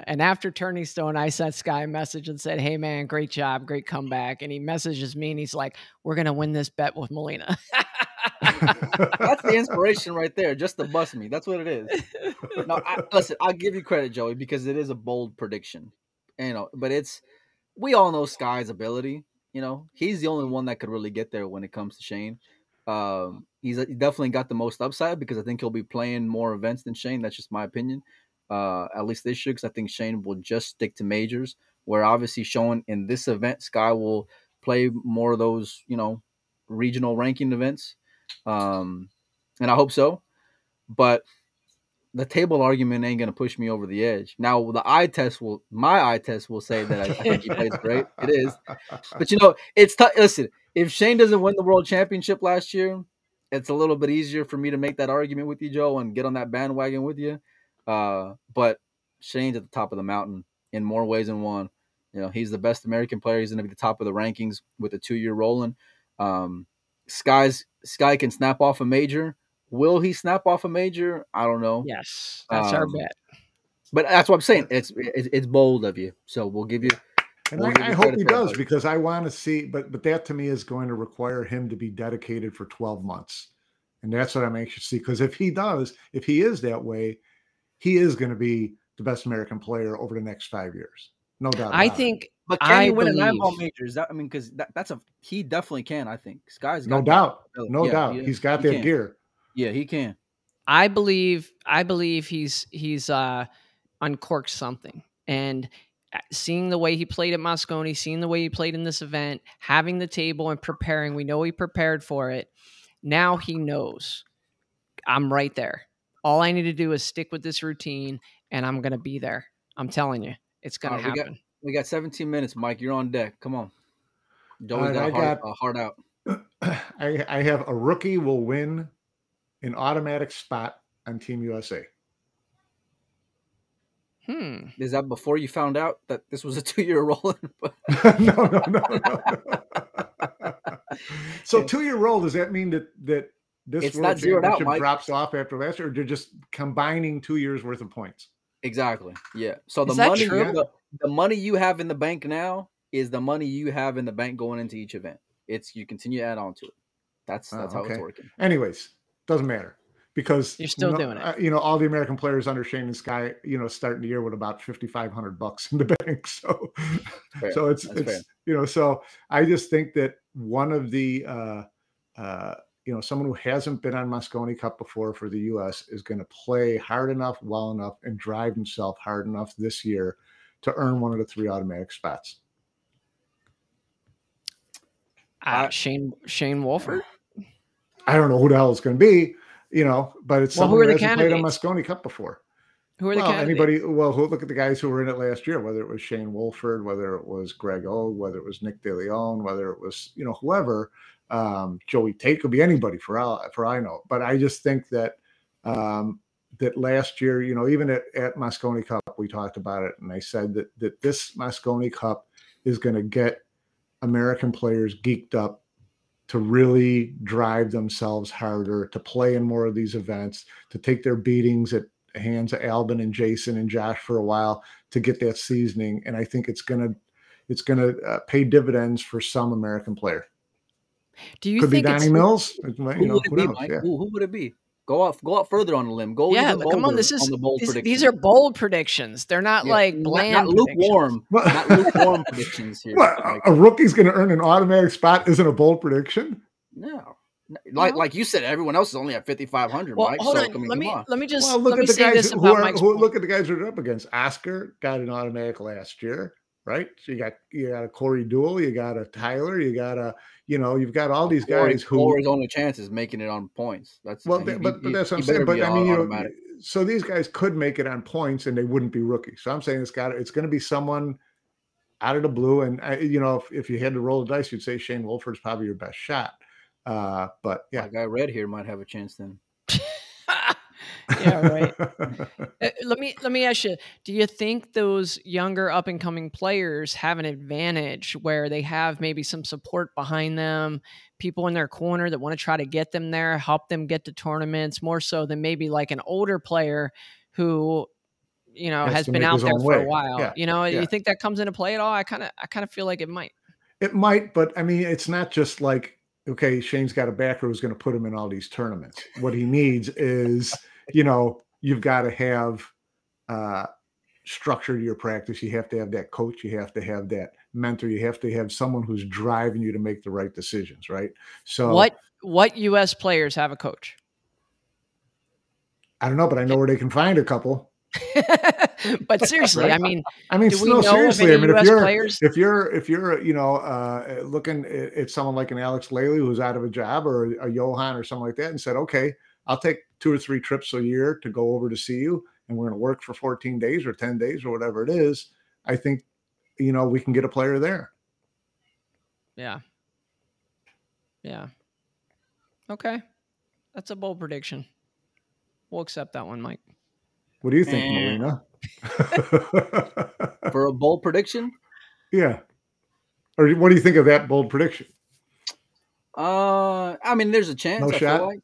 And after Turning Stone, I sent Sky a message and said, "Hey, man, great job, great comeback." And he messages me and he's like, "We're going to win this bet with Melina." That's the inspiration right there, just to bust me. That's what it is. No, listen, I'll give you credit, Joey, because it is a bold prediction, you know. But we all know Sky's ability. You know, he's the only one that could really get there when it comes to Shane. He definitely got the most upside because I think he'll be playing more events than Shane. That's just my opinion, at least this year, because I think Shane will just stick to majors, where obviously showing in this event, Sky will play more of those, you know, regional ranking events. And I hope so, but the table argument ain't going to push me over the edge. Now my eye test will say that I think he plays great. It is, but you know, it's tough. Listen, if Shane doesn't win the World Championship last year, it's a little bit easier for me to make that argument with you, Joe, and get on that bandwagon with you. But Shane's at the top of the mountain in more ways than one. You know, he's the best American player. He's going to be the top of the rankings with a 2-year rolling. Sky can snap off a major Will he snap off a major? I don't know. Yes, that's our bet. But that's what I'm saying. It's bold of you. So we'll give you. And I hope he does, because I want to see. But that to me is going to require him to be dedicated for 12 months. And that's what I'm anxious to see. Because if he does, if he is that way, he is going to be the best American player over the next 5 years. No doubt. I think. But can he win a nine ball major? Is that, I mean, because that's a he definitely can. I think Sky's got no doubt. No doubt. He's got that gear. Yeah, he can. I believe he's uncorked something, and seeing the way he played at Mosconi, seeing the way he played in this event, having the table and preparing. We know he prepared for it. Now he knows I'm right there. All I need to do is stick with this routine, and I'm going to be there. I'm telling you, it's going to happen. We got 17 minutes, Mike. You're on deck. Come on. Joey's got a hard out. I have a rookie will win an automatic spot on Team USA. Is that before you found out that this was a 2-year roll? No. So 2-year roll, does that mean that this it's World Championship drops off after last year, or they're just combining 2 years worth of points? Exactly. Yeah. So the money you have in the bank now is the money you have in the bank going into each event. It's you continue to add on to it. That's how it's working. Anyways, doesn't matter. Because you're still doing it. All the American players under Shane and Sky, starting the year with about $5,500 in the bank. So, it's fair. So I just think that one of the, someone who hasn't been on Mosconi Cup before for the U.S. is going to play hard enough, well enough, and drive himself hard enough this year to earn one of the three automatic spots. Shane Wolford. I don't know who the hell it's going to be. But it's someone who hasn't played on Mosconi Cup before. Who are the candidates? Look at the guys who were in it last year, whether it was Shane Wolford, whether it was Greg Old, whether it was Nick DeLeon, whether it was, whoever, Joey Tate, could be anybody for all I know. But I just think that that last year, even at Mosconi Cup, we talked about it, and I said that this Mosconi Cup is going to get American players geeked up to really drive themselves harder, to play in more of these events, to take their beatings at the hands of Albin and Jayson and Josh for a while, to get that seasoning. And I think it's gonna pay dividends for some American player. Do you think Donnie Mills? Who would it be? Go out further on the limb. These are bold predictions. They're not like bland, not lukewarm predictions here. Well, a rookie's going to earn an automatic spot isn't a bold prediction. No, like you said, everyone else is only at 5,500. Well, Mike, hold on. Look at the guys who are up against. Oscar got an automatic last year, right? So you got a Corey Duell, you got a Tyler, you've got all these guys who Corey's only chance is making it on points. That's what I'm saying. But I mean, so these guys could make it on points and they wouldn't be rookies. So I'm saying it's going to be someone out of the blue. And if you had to roll the dice, you'd say Shane Wolford's probably your best shot. But yeah, guy red here might have a chance then. Yeah, right. Let me ask you, do you think those younger up and coming players have an advantage where they have maybe some support behind them, people in their corner that want to try to get them there, help them get to tournaments more so than maybe like an older player who, has been out there for a while? Yeah. You think that comes into play at all? I kind of feel like it might. It might, but I mean, it's not just like, okay, Shane's got a backer who's going to put him in all these tournaments. What he needs is you've got to have structure to your practice. You have to have that coach. You have to have that mentor. You have to have someone who's driving you to make the right decisions, right? So what U.S. players have a coach? I don't know, but I know where they can find a couple. But seriously, right? I mean, seriously. I mean, if you're looking at someone like an Alex Laley who's out of a job, or a Johan or something like that, and said, okay, I'll take 2 or 3 trips a year to go over to see you, and we're going to work for 14 days or 10 days or whatever it is, I think, we can get a player there. Yeah. Yeah. Okay. That's a bold prediction. We'll accept that one, Mike. What do you think, Melina? For a bold prediction? Yeah. Or what do you think of that bold prediction? I mean, there's a chance. No shot? I feel like.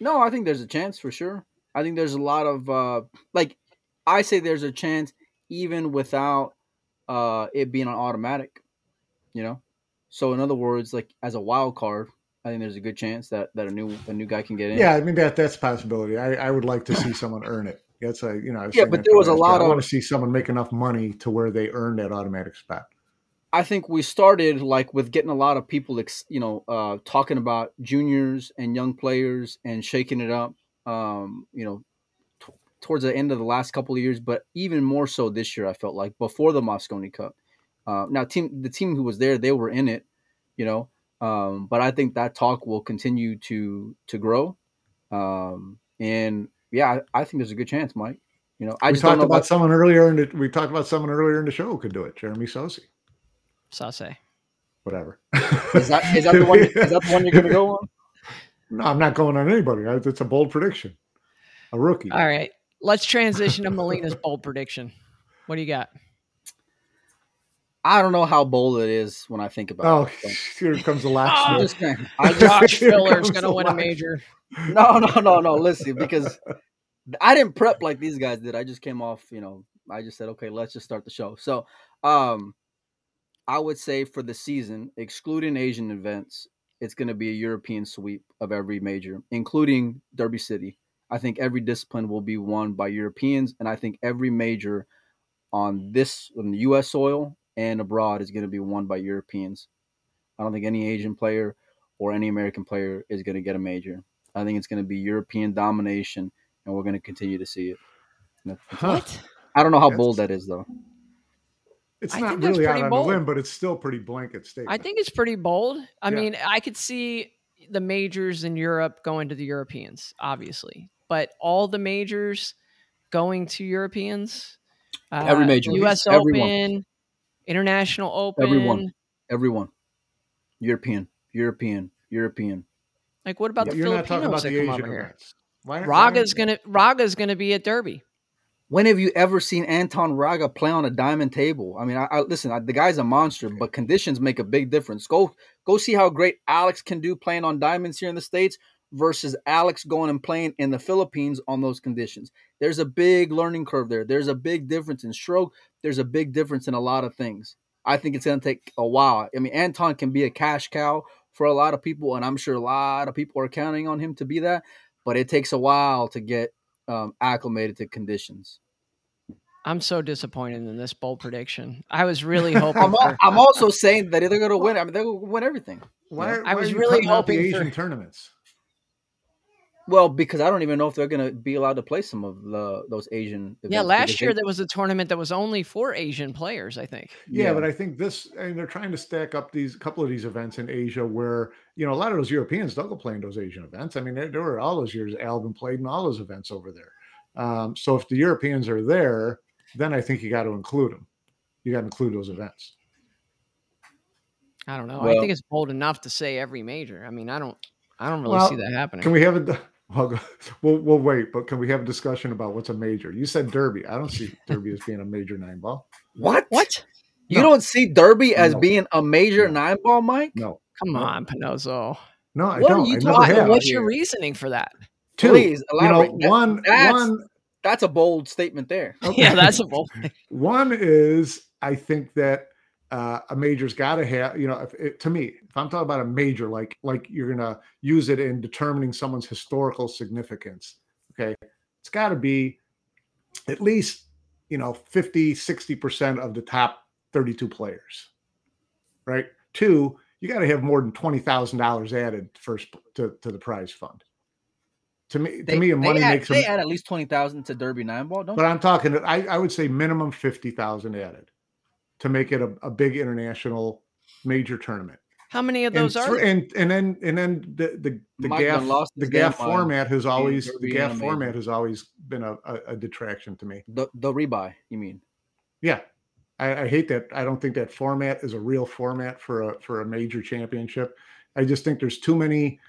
No, I think there's a chance for sure. I think there's a lot of like I say there's a chance even without it being an automatic, you know. So in other words, like as a wild card, I think there's a good chance that, that a new guy can get in. Yeah, I mean that's a possibility. I would like to see someone earn it. That's a you know. I was but there was a lot of. I want to see someone make enough money to where they earn that automatic spot. I think we started like with getting a lot of people, you know, talking about juniors and young players and shaking it up, you know, towards the end of the last couple of years, but even more so this year. I felt like before the Mosconi Cup. Now, the team who was there, they were in it, you know, but I think that talk will continue to grow, and yeah, I think there's a good chance, Mike. You know, we talked about someone earlier in the show who could do it, Jeremy Sossi. Sase. Whatever. Is that the one? Is that the one you're going to go on? No, I'm not going on anybody. It's a bold prediction. A rookie. All right, let's transition to Melina's bold prediction. What do you got? I don't know how bold it is when I think about it. Oh, here comes the last. Josh Filler is going to win a major. No. Listen, because I didn't prep like these guys did. I just came off. You know, I just said, okay, let's just start the show. So, I would say for the season, excluding Asian events, it's going to be a European sweep of every major, including Derby City. I think every discipline will be won by Europeans, and I think every major on the U.S. soil and abroad is going to be won by Europeans. I don't think any Asian player or any American player is going to get a major. I think it's going to be European domination, and we're going to continue to see it. What? I don't know how bold that is, though. It's not really out on a limb, but it's still pretty blanket statement. I think it's pretty bold. I mean, I could see the majors in Europe going to the Europeans, obviously, but all the majors going to Europeans. Every major, U.S. Open, International Open, everyone, European. Like, what about the Filipinos that come over here? Raga's gonna be at Derby. When have you ever seen Anton Raga play on a diamond table? I mean, I listen, the guy's a monster, but conditions make a big difference. Go see how great Alex can do playing on diamonds here in the States versus Alex going and playing in the Philippines on those conditions. There's a big learning curve there. There's a big difference in stroke. There's a big difference in a lot of things. I think it's going to take a while. I mean, Anton can be a cash cow for a lot of people, and I'm sure a lot of people are counting on him to be that, but it takes a while to get acclimated to conditions. I'm so disappointed in this bold prediction. I was really hoping. I'm also saying that they're going to win. I mean, they're going to win everything. Why I was really hoping the Asian tournaments. Well, because I don't even know if they're going to be allowed to play some of those Asian events. Yeah, last year there was a tournament that was only for Asian players, I think. Yeah, but I think they're trying to stack up these couple of these events in Asia where, you know, a lot of those Europeans don't go play in those Asian events. I mean, there were all those years Albin played in all those events over there. So if the Europeans are there, then I think you got to include them. You got to include those events. I don't know. Well, I think it's bold enough to say every major. I mean, I don't really see that happening. Can we have a... Well, we'll wait, but can we have a discussion about what's a major? You said Derby. I don't see Derby as being a major 9-ball. What? No. You don't see Derby as being a major 9-ball, Mike? No. Come on, Pinoso. No, I don't. What's your reasoning for that? Two. Please elaborate. You know, that's a bold statement there. Okay. Yeah, that's a bold statement. One is I think that a major's got to have, you know, if I'm talking about a major, like you're going to use it in determining someone's historical significance. Okay. It's got to be at least, you know, 50-60% of the top 32 players, right? Two, you got to have more than $20,000 added first to the prize fund. They add at least 20,000 to Derby 9-ball. I would say minimum 50,000 added to make it a big international major tournament. How many of those are there? And then the GAF format has always been a detraction to me. The rebuy, you mean? Yeah, I hate that. I don't think that format is a real format for a major championship. I just think there's too many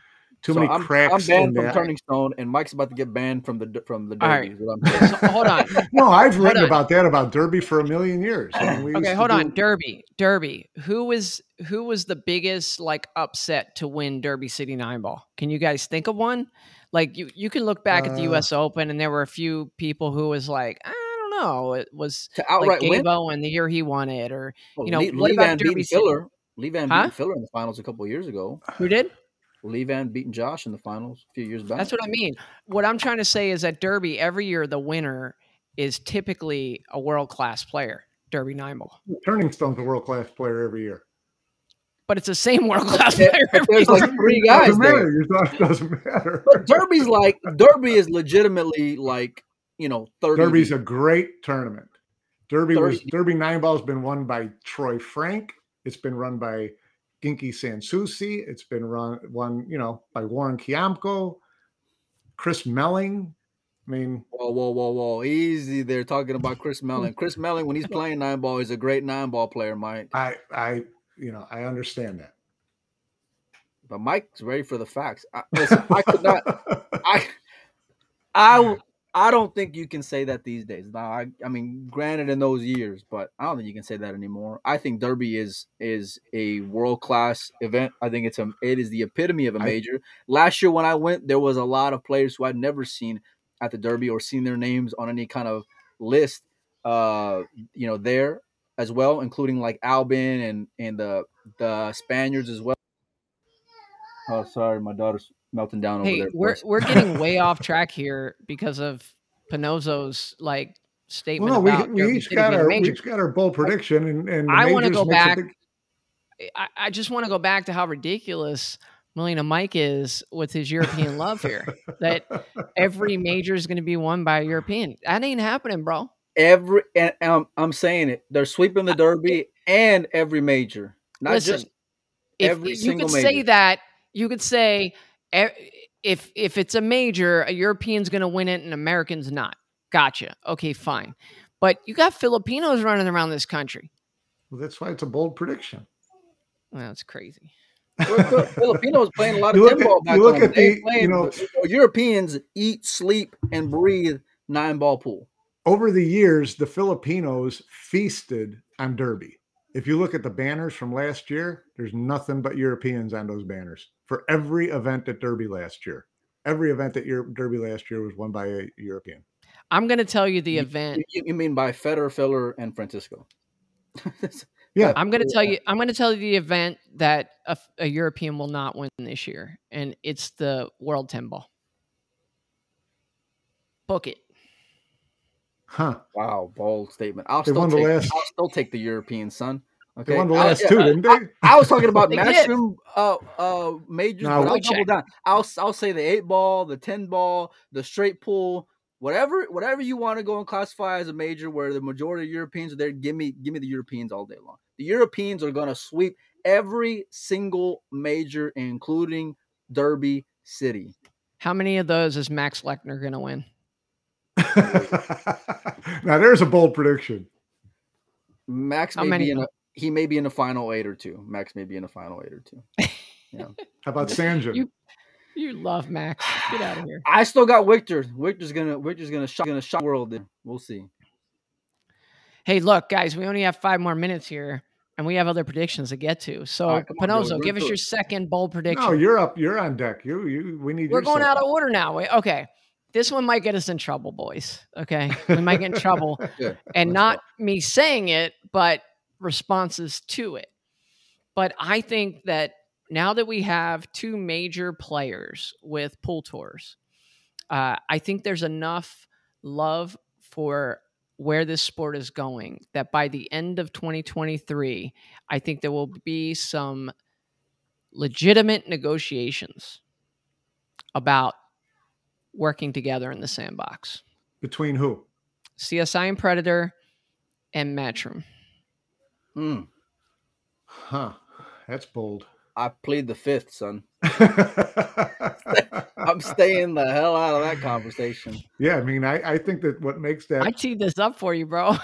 Too many cracks. I'm banned from Turning Stone, and Mike's about to get banned from the Derby. Right. So, hold on. No, I've written about that about Derby for a million years. I mean, okay, hold on. Derby. Who was the biggest upset to win Derby City 9-ball? Can you guys think of one? You can look back at the U.S. Open, and there were a few people who was I don't know. It was to outright Gabe Owen the year he won it, or what about Derby City? Levan beat Filler in the finals a couple of years ago. Who did? Levan beating Josh in the finals a few years back. That's what I mean. What I'm trying to say is that Derby, every year the winner is typically a world-class player, Derby 9-ball. Turning Stone's a world-class player every year. But it's the same world-class player every year. There's three guys there. It doesn't matter. But Derby's Derby is legitimately 30. Derby's a great tournament. Derby 9-ball's been won by Troy Frank. It's been run by Ginky Sansusi. It's been won by Warren Kiamko, Chris Melling. I mean, whoa, easy. They're talking about Chris Melling. Chris Melling, when he's playing 9-ball, he's a great 9-ball player, Mike. I understand that. But Mike's ready for the facts. I could not. I don't think you can say that these days. Now, I mean, granted in those years, but I don't think you can say that anymore. I think Derby is a world-class event. I think it is the epitome of a major. Last year when I went, there was a lot of players who I'd never seen at the Derby or seen their names on any kind of list, there as well, including Albin and the Spaniards as well. Oh, sorry, my daughter's melting down over there. We're getting way off track here because of Pinoso's statement. Well, we each got our bold prediction, and I want to go back. I just want to go back to how ridiculous Melina Mike is with his European love here. That every major is going to be won by a European. That ain't happening, bro. I'm saying it. They're sweeping the Derby and every major, not just every single major. Say that. You could say if it's a major, a European's going to win it and American's not. Gotcha. Okay, fine. But you got Filipinos running around this country. Well, that's why it's a bold prediction. Well, it's crazy. Filipinos playing a lot of 10-ball back home. Europeans eat, sleep, and breathe 9-ball pool. Over the years, the Filipinos feasted on Derby. If you look at the banners from last year, there's nothing but Europeans on those banners for every event at Derby last year. Every event at Derby last year was won by a European. I'm going to tell you the event. You mean by Fedor, Filler, and Francisco? Yeah. I'm going to tell you the event that a European will not win this year, and it's the World 10 Ball. Book it. Huh. Wow, bold statement. I'll still take the European, son. Okay. They won the last two, didn't they? I was talking about matchroom majors, but I'll double down. I'll say the 8-ball, the 10-ball, the straight pool, whatever you want to go and classify as a major where the majority of Europeans are there, give me the Europeans all day long. The Europeans are gonna sweep every single major, including Derby City. How many of those is Max Lechner gonna win? Now there's a bold prediction. He may be in a final 8 or 2. Max may be in a final 8 or 2. Yeah. How about Sanjay? You love Max. Get out of here. I still got Victor. Victor's gonna shock the world. Then we'll see. Hey, look, guys, we only have 5 more minutes here, and we have other predictions to get to. So, Pinoso, give us your second bold prediction. No, you're up. You're on deck. We're going out of order now. Okay. This one might get us in trouble, boys. Okay. We might get in trouble. Yeah, and not me saying it, but responses to it. But I think that now that we have 2 major players with pool tours, I think there's enough love for where this sport is going that by the end of 2023, I think there will be some legitimate negotiations about working together in the sandbox. Between who? CSI and Predator and Matchroom. Mm. Huh. That's bold. I plead the fifth, son. I'm staying the hell out of that conversation. Yeah, I mean, I think that what makes that... I teed this up for you, bro.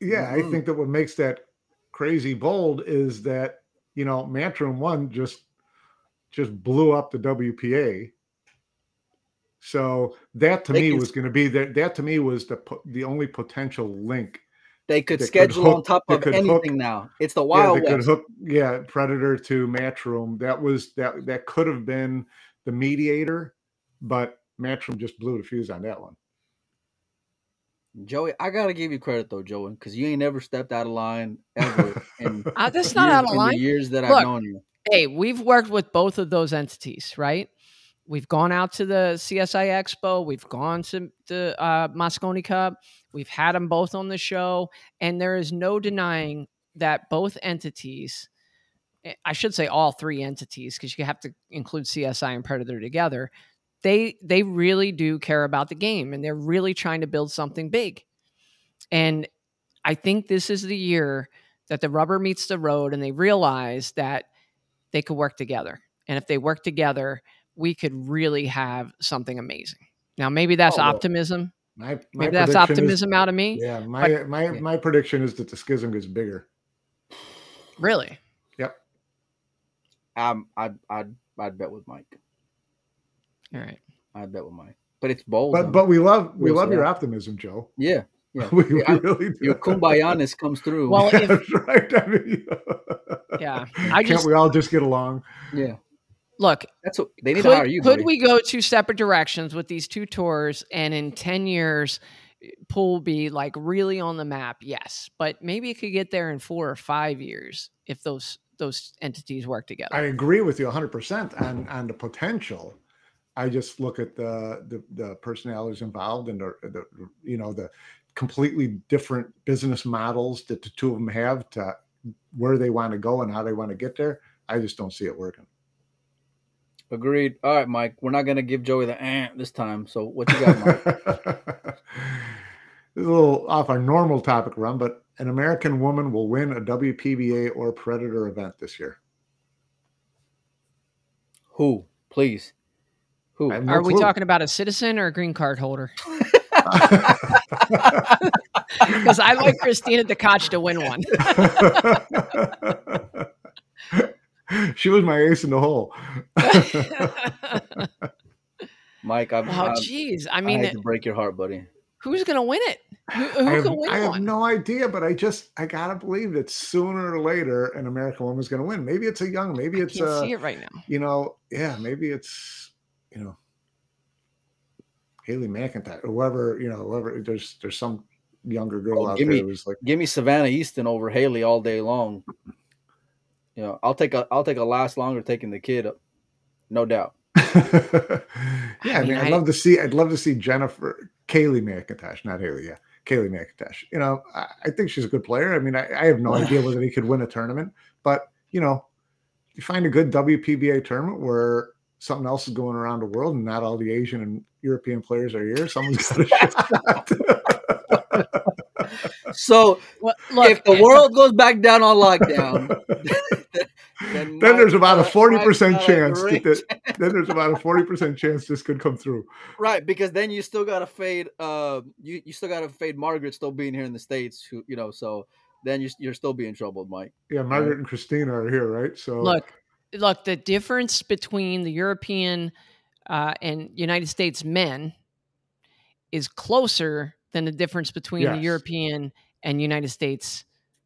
Yeah, I think that what makes that crazy bold is that, Matchroom 1 just just blew up the WPA. So that to me was going to be that to me was the only potential link. They could schedule on top of anything now. It's the Wild West. Predator to Matchroom. That could have been the mediator, but Matchroom just blew the fuse on that one. Joey, I gotta give you credit though, Joey, because you ain't never stepped out of line ever. That's not out of line. The years that I've known you. Hey, we've worked with both of those entities, right? We've gone out to the CSI Expo. We've gone to the Mosconi Cup. We've had them both on the show. And there is no denying that both entities, I should say all three entities, because you have to include CSI and Predator together, they really do care about the game. And they're really trying to build something big. And I think this is the year that the rubber meets the road and they realize that they could work together. And if they work together, we could really have something amazing. Now, maybe that's optimism. Maybe that's optimism out of me. Yeah, my prediction is that the schism gets bigger. Really? Yep. I'd bet with Mike. All right, I'd bet with Mike. But it's bold. But we love your optimism, Joe. Yeah. Yeah. Really do. Your kumbaya-ness comes through. Well, that's right. I mean, yeah. Can't we all just get along? Yeah. Look, that's what they need to hire you. Could we go two separate directions with these two tours and in 10 years, pool be like really on the map? Yes. But maybe it could get there in 4 or 5 years if those entities work together. I agree with you 100% on the potential. I just look at the personalities involved and the completely different business models that the two of them have to where they want to go and how they want to get there. I just don't see it working. Agreed. All right, Mike. We're not going to give Joey the this time. So what you got, Mike? This is a little off our normal topic run, but an American woman will win a WPBA or Predator event this year. Who? Please. Who? No Are we clue. Talking about a citizen or a green card holder? Because I like Christina Tkach to win one. She was my ace in the hole. Mike, I had to break your heart, buddy. Who's going to win it? Who can win I have no idea, but I got to believe that sooner or later an American woman's going to win. Maybe it's I can't see it right now. Maybe it's, Haley McIntyre, whoever, there's some younger girl out there who's like. Give me Savannah Easton over Haley all day long. I'll take a last longer taking the kid up, no doubt. I'd love to see Kaylee McIntosh, not Haley. Yeah, Kaylee McIntosh. I think she's a good player. I mean, I have no idea whether he could win a tournament, but you find a good WPBA tournament where something else is going around the world and not all the Asian and European players are here. Someone's got a shot. So if the world goes back down on lockdown, then there's about a 40% chance this could come through. Right, because then you still gotta fade. You still gotta fade Margaret still being here in the States. So then you're still being troubled, Mike. Yeah, Margaret and Christina are here, right? So look, the difference between the European and United States men is closer than the difference between the European and United States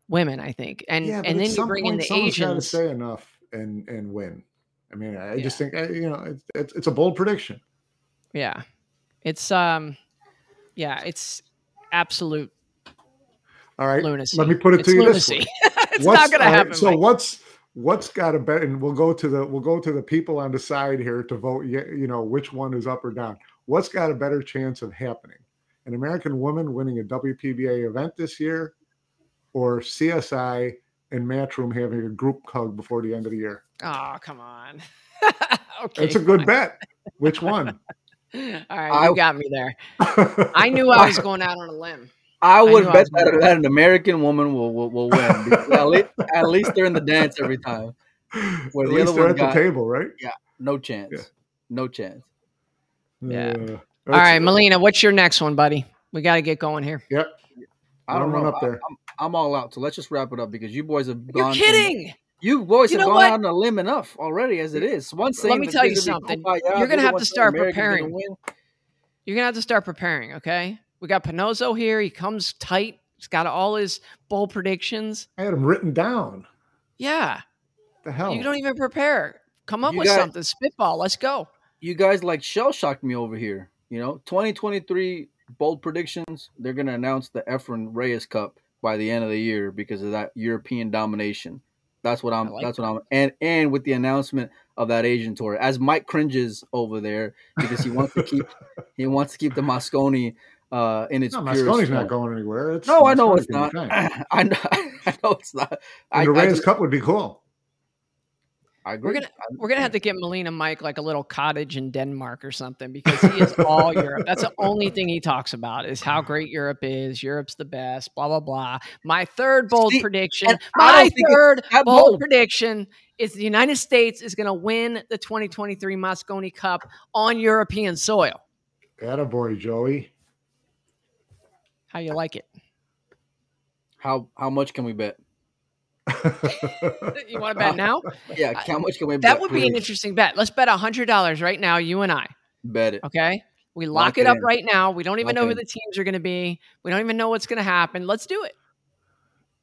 women, I think. And then you bring in the Asians. Got to say enough and win. I mean, I just think, it's a bold prediction. Yeah. It's, it's absolute All right. lunacy. Let me put it to you lunacy. This way. It's not going to happen. Right, so Mike. What's got a bet? And we'll go to the people on the side here to vote, which one is up or down. What's got a better chance of happening? An American woman winning a WPBA event this year, or CSI and Matchroom having a group hug before the end of the year? Oh, come on. Okay, it's a good bet. Which one? All right, you got me there. I knew I was going out on a limb. I would bet that an American woman will win. At least they're in the dance every time. Where the other one at the table, right? Yeah, no chance. Yeah. No chance. Yeah. All right, Melina, what's your next one, buddy? We got to get going here. Yep. I don't know. I'm all out, so let's just wrap it up because you boys have gone. You're kidding. You boys have gone out on a limb enough already as it is. One thing. Let me tell you something. You're going to have to start preparing. You're going to have to start preparing, okay? We got Pinoso here. He comes tight. He's got all his bowl predictions. I had him written down. Yeah. The hell? You don't even prepare. Come up with something. Spitball. Let's go. You guys like shell-shocked me over here. You know, 2023 bold predictions. They're going to announce the Efren Reyes Cup by the end of the year because of that European domination. That's what I'm. Like that's what I'm. And with the announcement of that Asian tour, as Mike cringes over there because he wants to keep the Mosconi in its. No, Mosconi's not going anywhere. I know it's not. I know it's not. The Reyes Cup would be cool. I agree. We're gonna have to get Melina Mike like a little cottage in Denmark or something because he is all Europe. That's the only thing he talks about is how great Europe is. Europe's the best. Blah blah blah. My third bold prediction. My third bold prediction is the United States is going to win the 2023 Mosconi Cup on European soil. Attaboy, Joey. How you like it? How much can we bet? You want to bet now? Yeah, how much can we bet? That would be an interesting bet. Let's bet $100 right now, you and I. Bet it. Okay? We lock it up right now. We don't even know who the teams are going to be. We don't even know what's going to happen. Let's do it.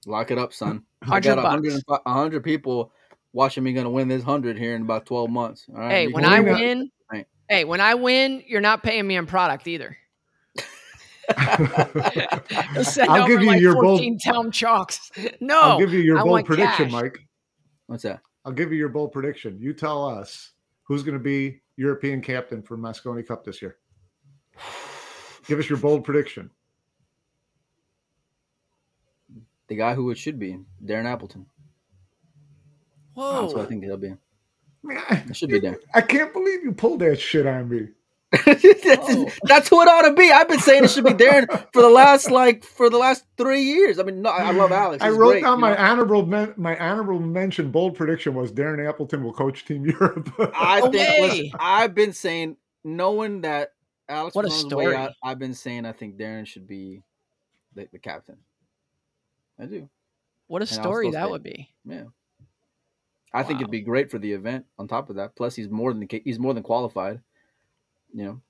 Lock it up, son. I got 100 people watching me going to win this 100 here in about 12 months. All right? Hey, when I win, you're not paying me in product either. I'll give you your bold chalks. No, I'll give you your bold prediction, cash. Mike. What's that? I'll give you your bold prediction. You tell us who's going to be European captain for Mosconi Cup this year. Give us your bold prediction. The guy who it should be, Darren Appleton. Whoa! That's what I think he'll be. It should be Darren. I can't believe you pulled that shit on me. That's who it ought to be. I've been saying it should be Darren for the last 3 years. I mean, no, I love Alex. He's great, down my honorable mention. Bold prediction was Darren Appleton will coach Team Europe. I've been saying, knowing that Alex what a story. Way out, I've been saying I think Darren should be the captain. I do. What a story that would be. Yeah, I think it'd be great for the event. On top of that, plus he's more than qualified. You know,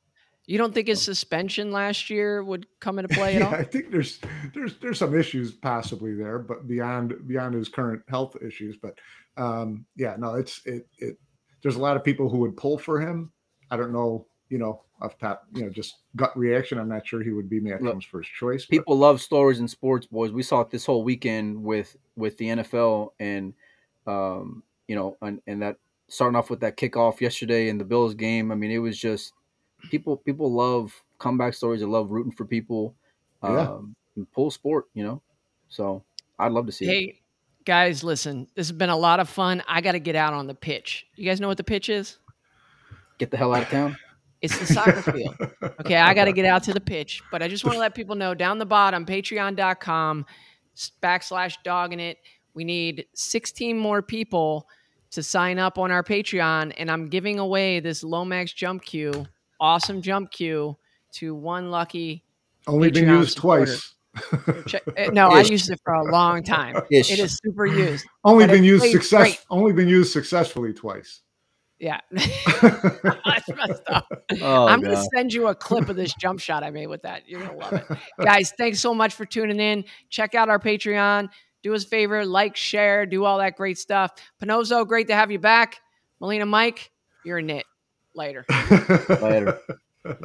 you don't think his suspension last year would come into play at all? I think there's some issues possibly there, but beyond his current health issues. But there's a lot of people who would pull for him. I don't know, off top, just gut reaction. I'm not sure he would be Matchroom's first choice. People love stories in sports, boys. We saw it this whole weekend with the NFL and and that starting off with that kickoff yesterday in the Bills game. I mean, it was just. People love comeback stories. They love rooting for people. Pull sport, So I'd love to see it. Hey, guys, listen. This has been a lot of fun. I got to get out on the pitch. You guys know what the pitch is? Get the hell out of town. It's the soccer field. Okay, I got to get out to the pitch. But I just want to let people know, down the bottom, patreon.com/doggingit. We need 16 more people to sign up on our Patreon, and I'm giving away this Lomax jump cue. Awesome jump cue to one lucky. Only Patreon been used supporter. Twice. I used it for a long time. It is super used. Only been used successfully twice. Yeah, that's messed up. I'm going to send you a clip of this jump shot I made with that. You're going to love it, guys. Thanks so much for tuning in. Check out our Patreon. Do us a favor, like, share, do all that great stuff. Pinoso, great to have you back. Melina, Mike, you're a nit. Later.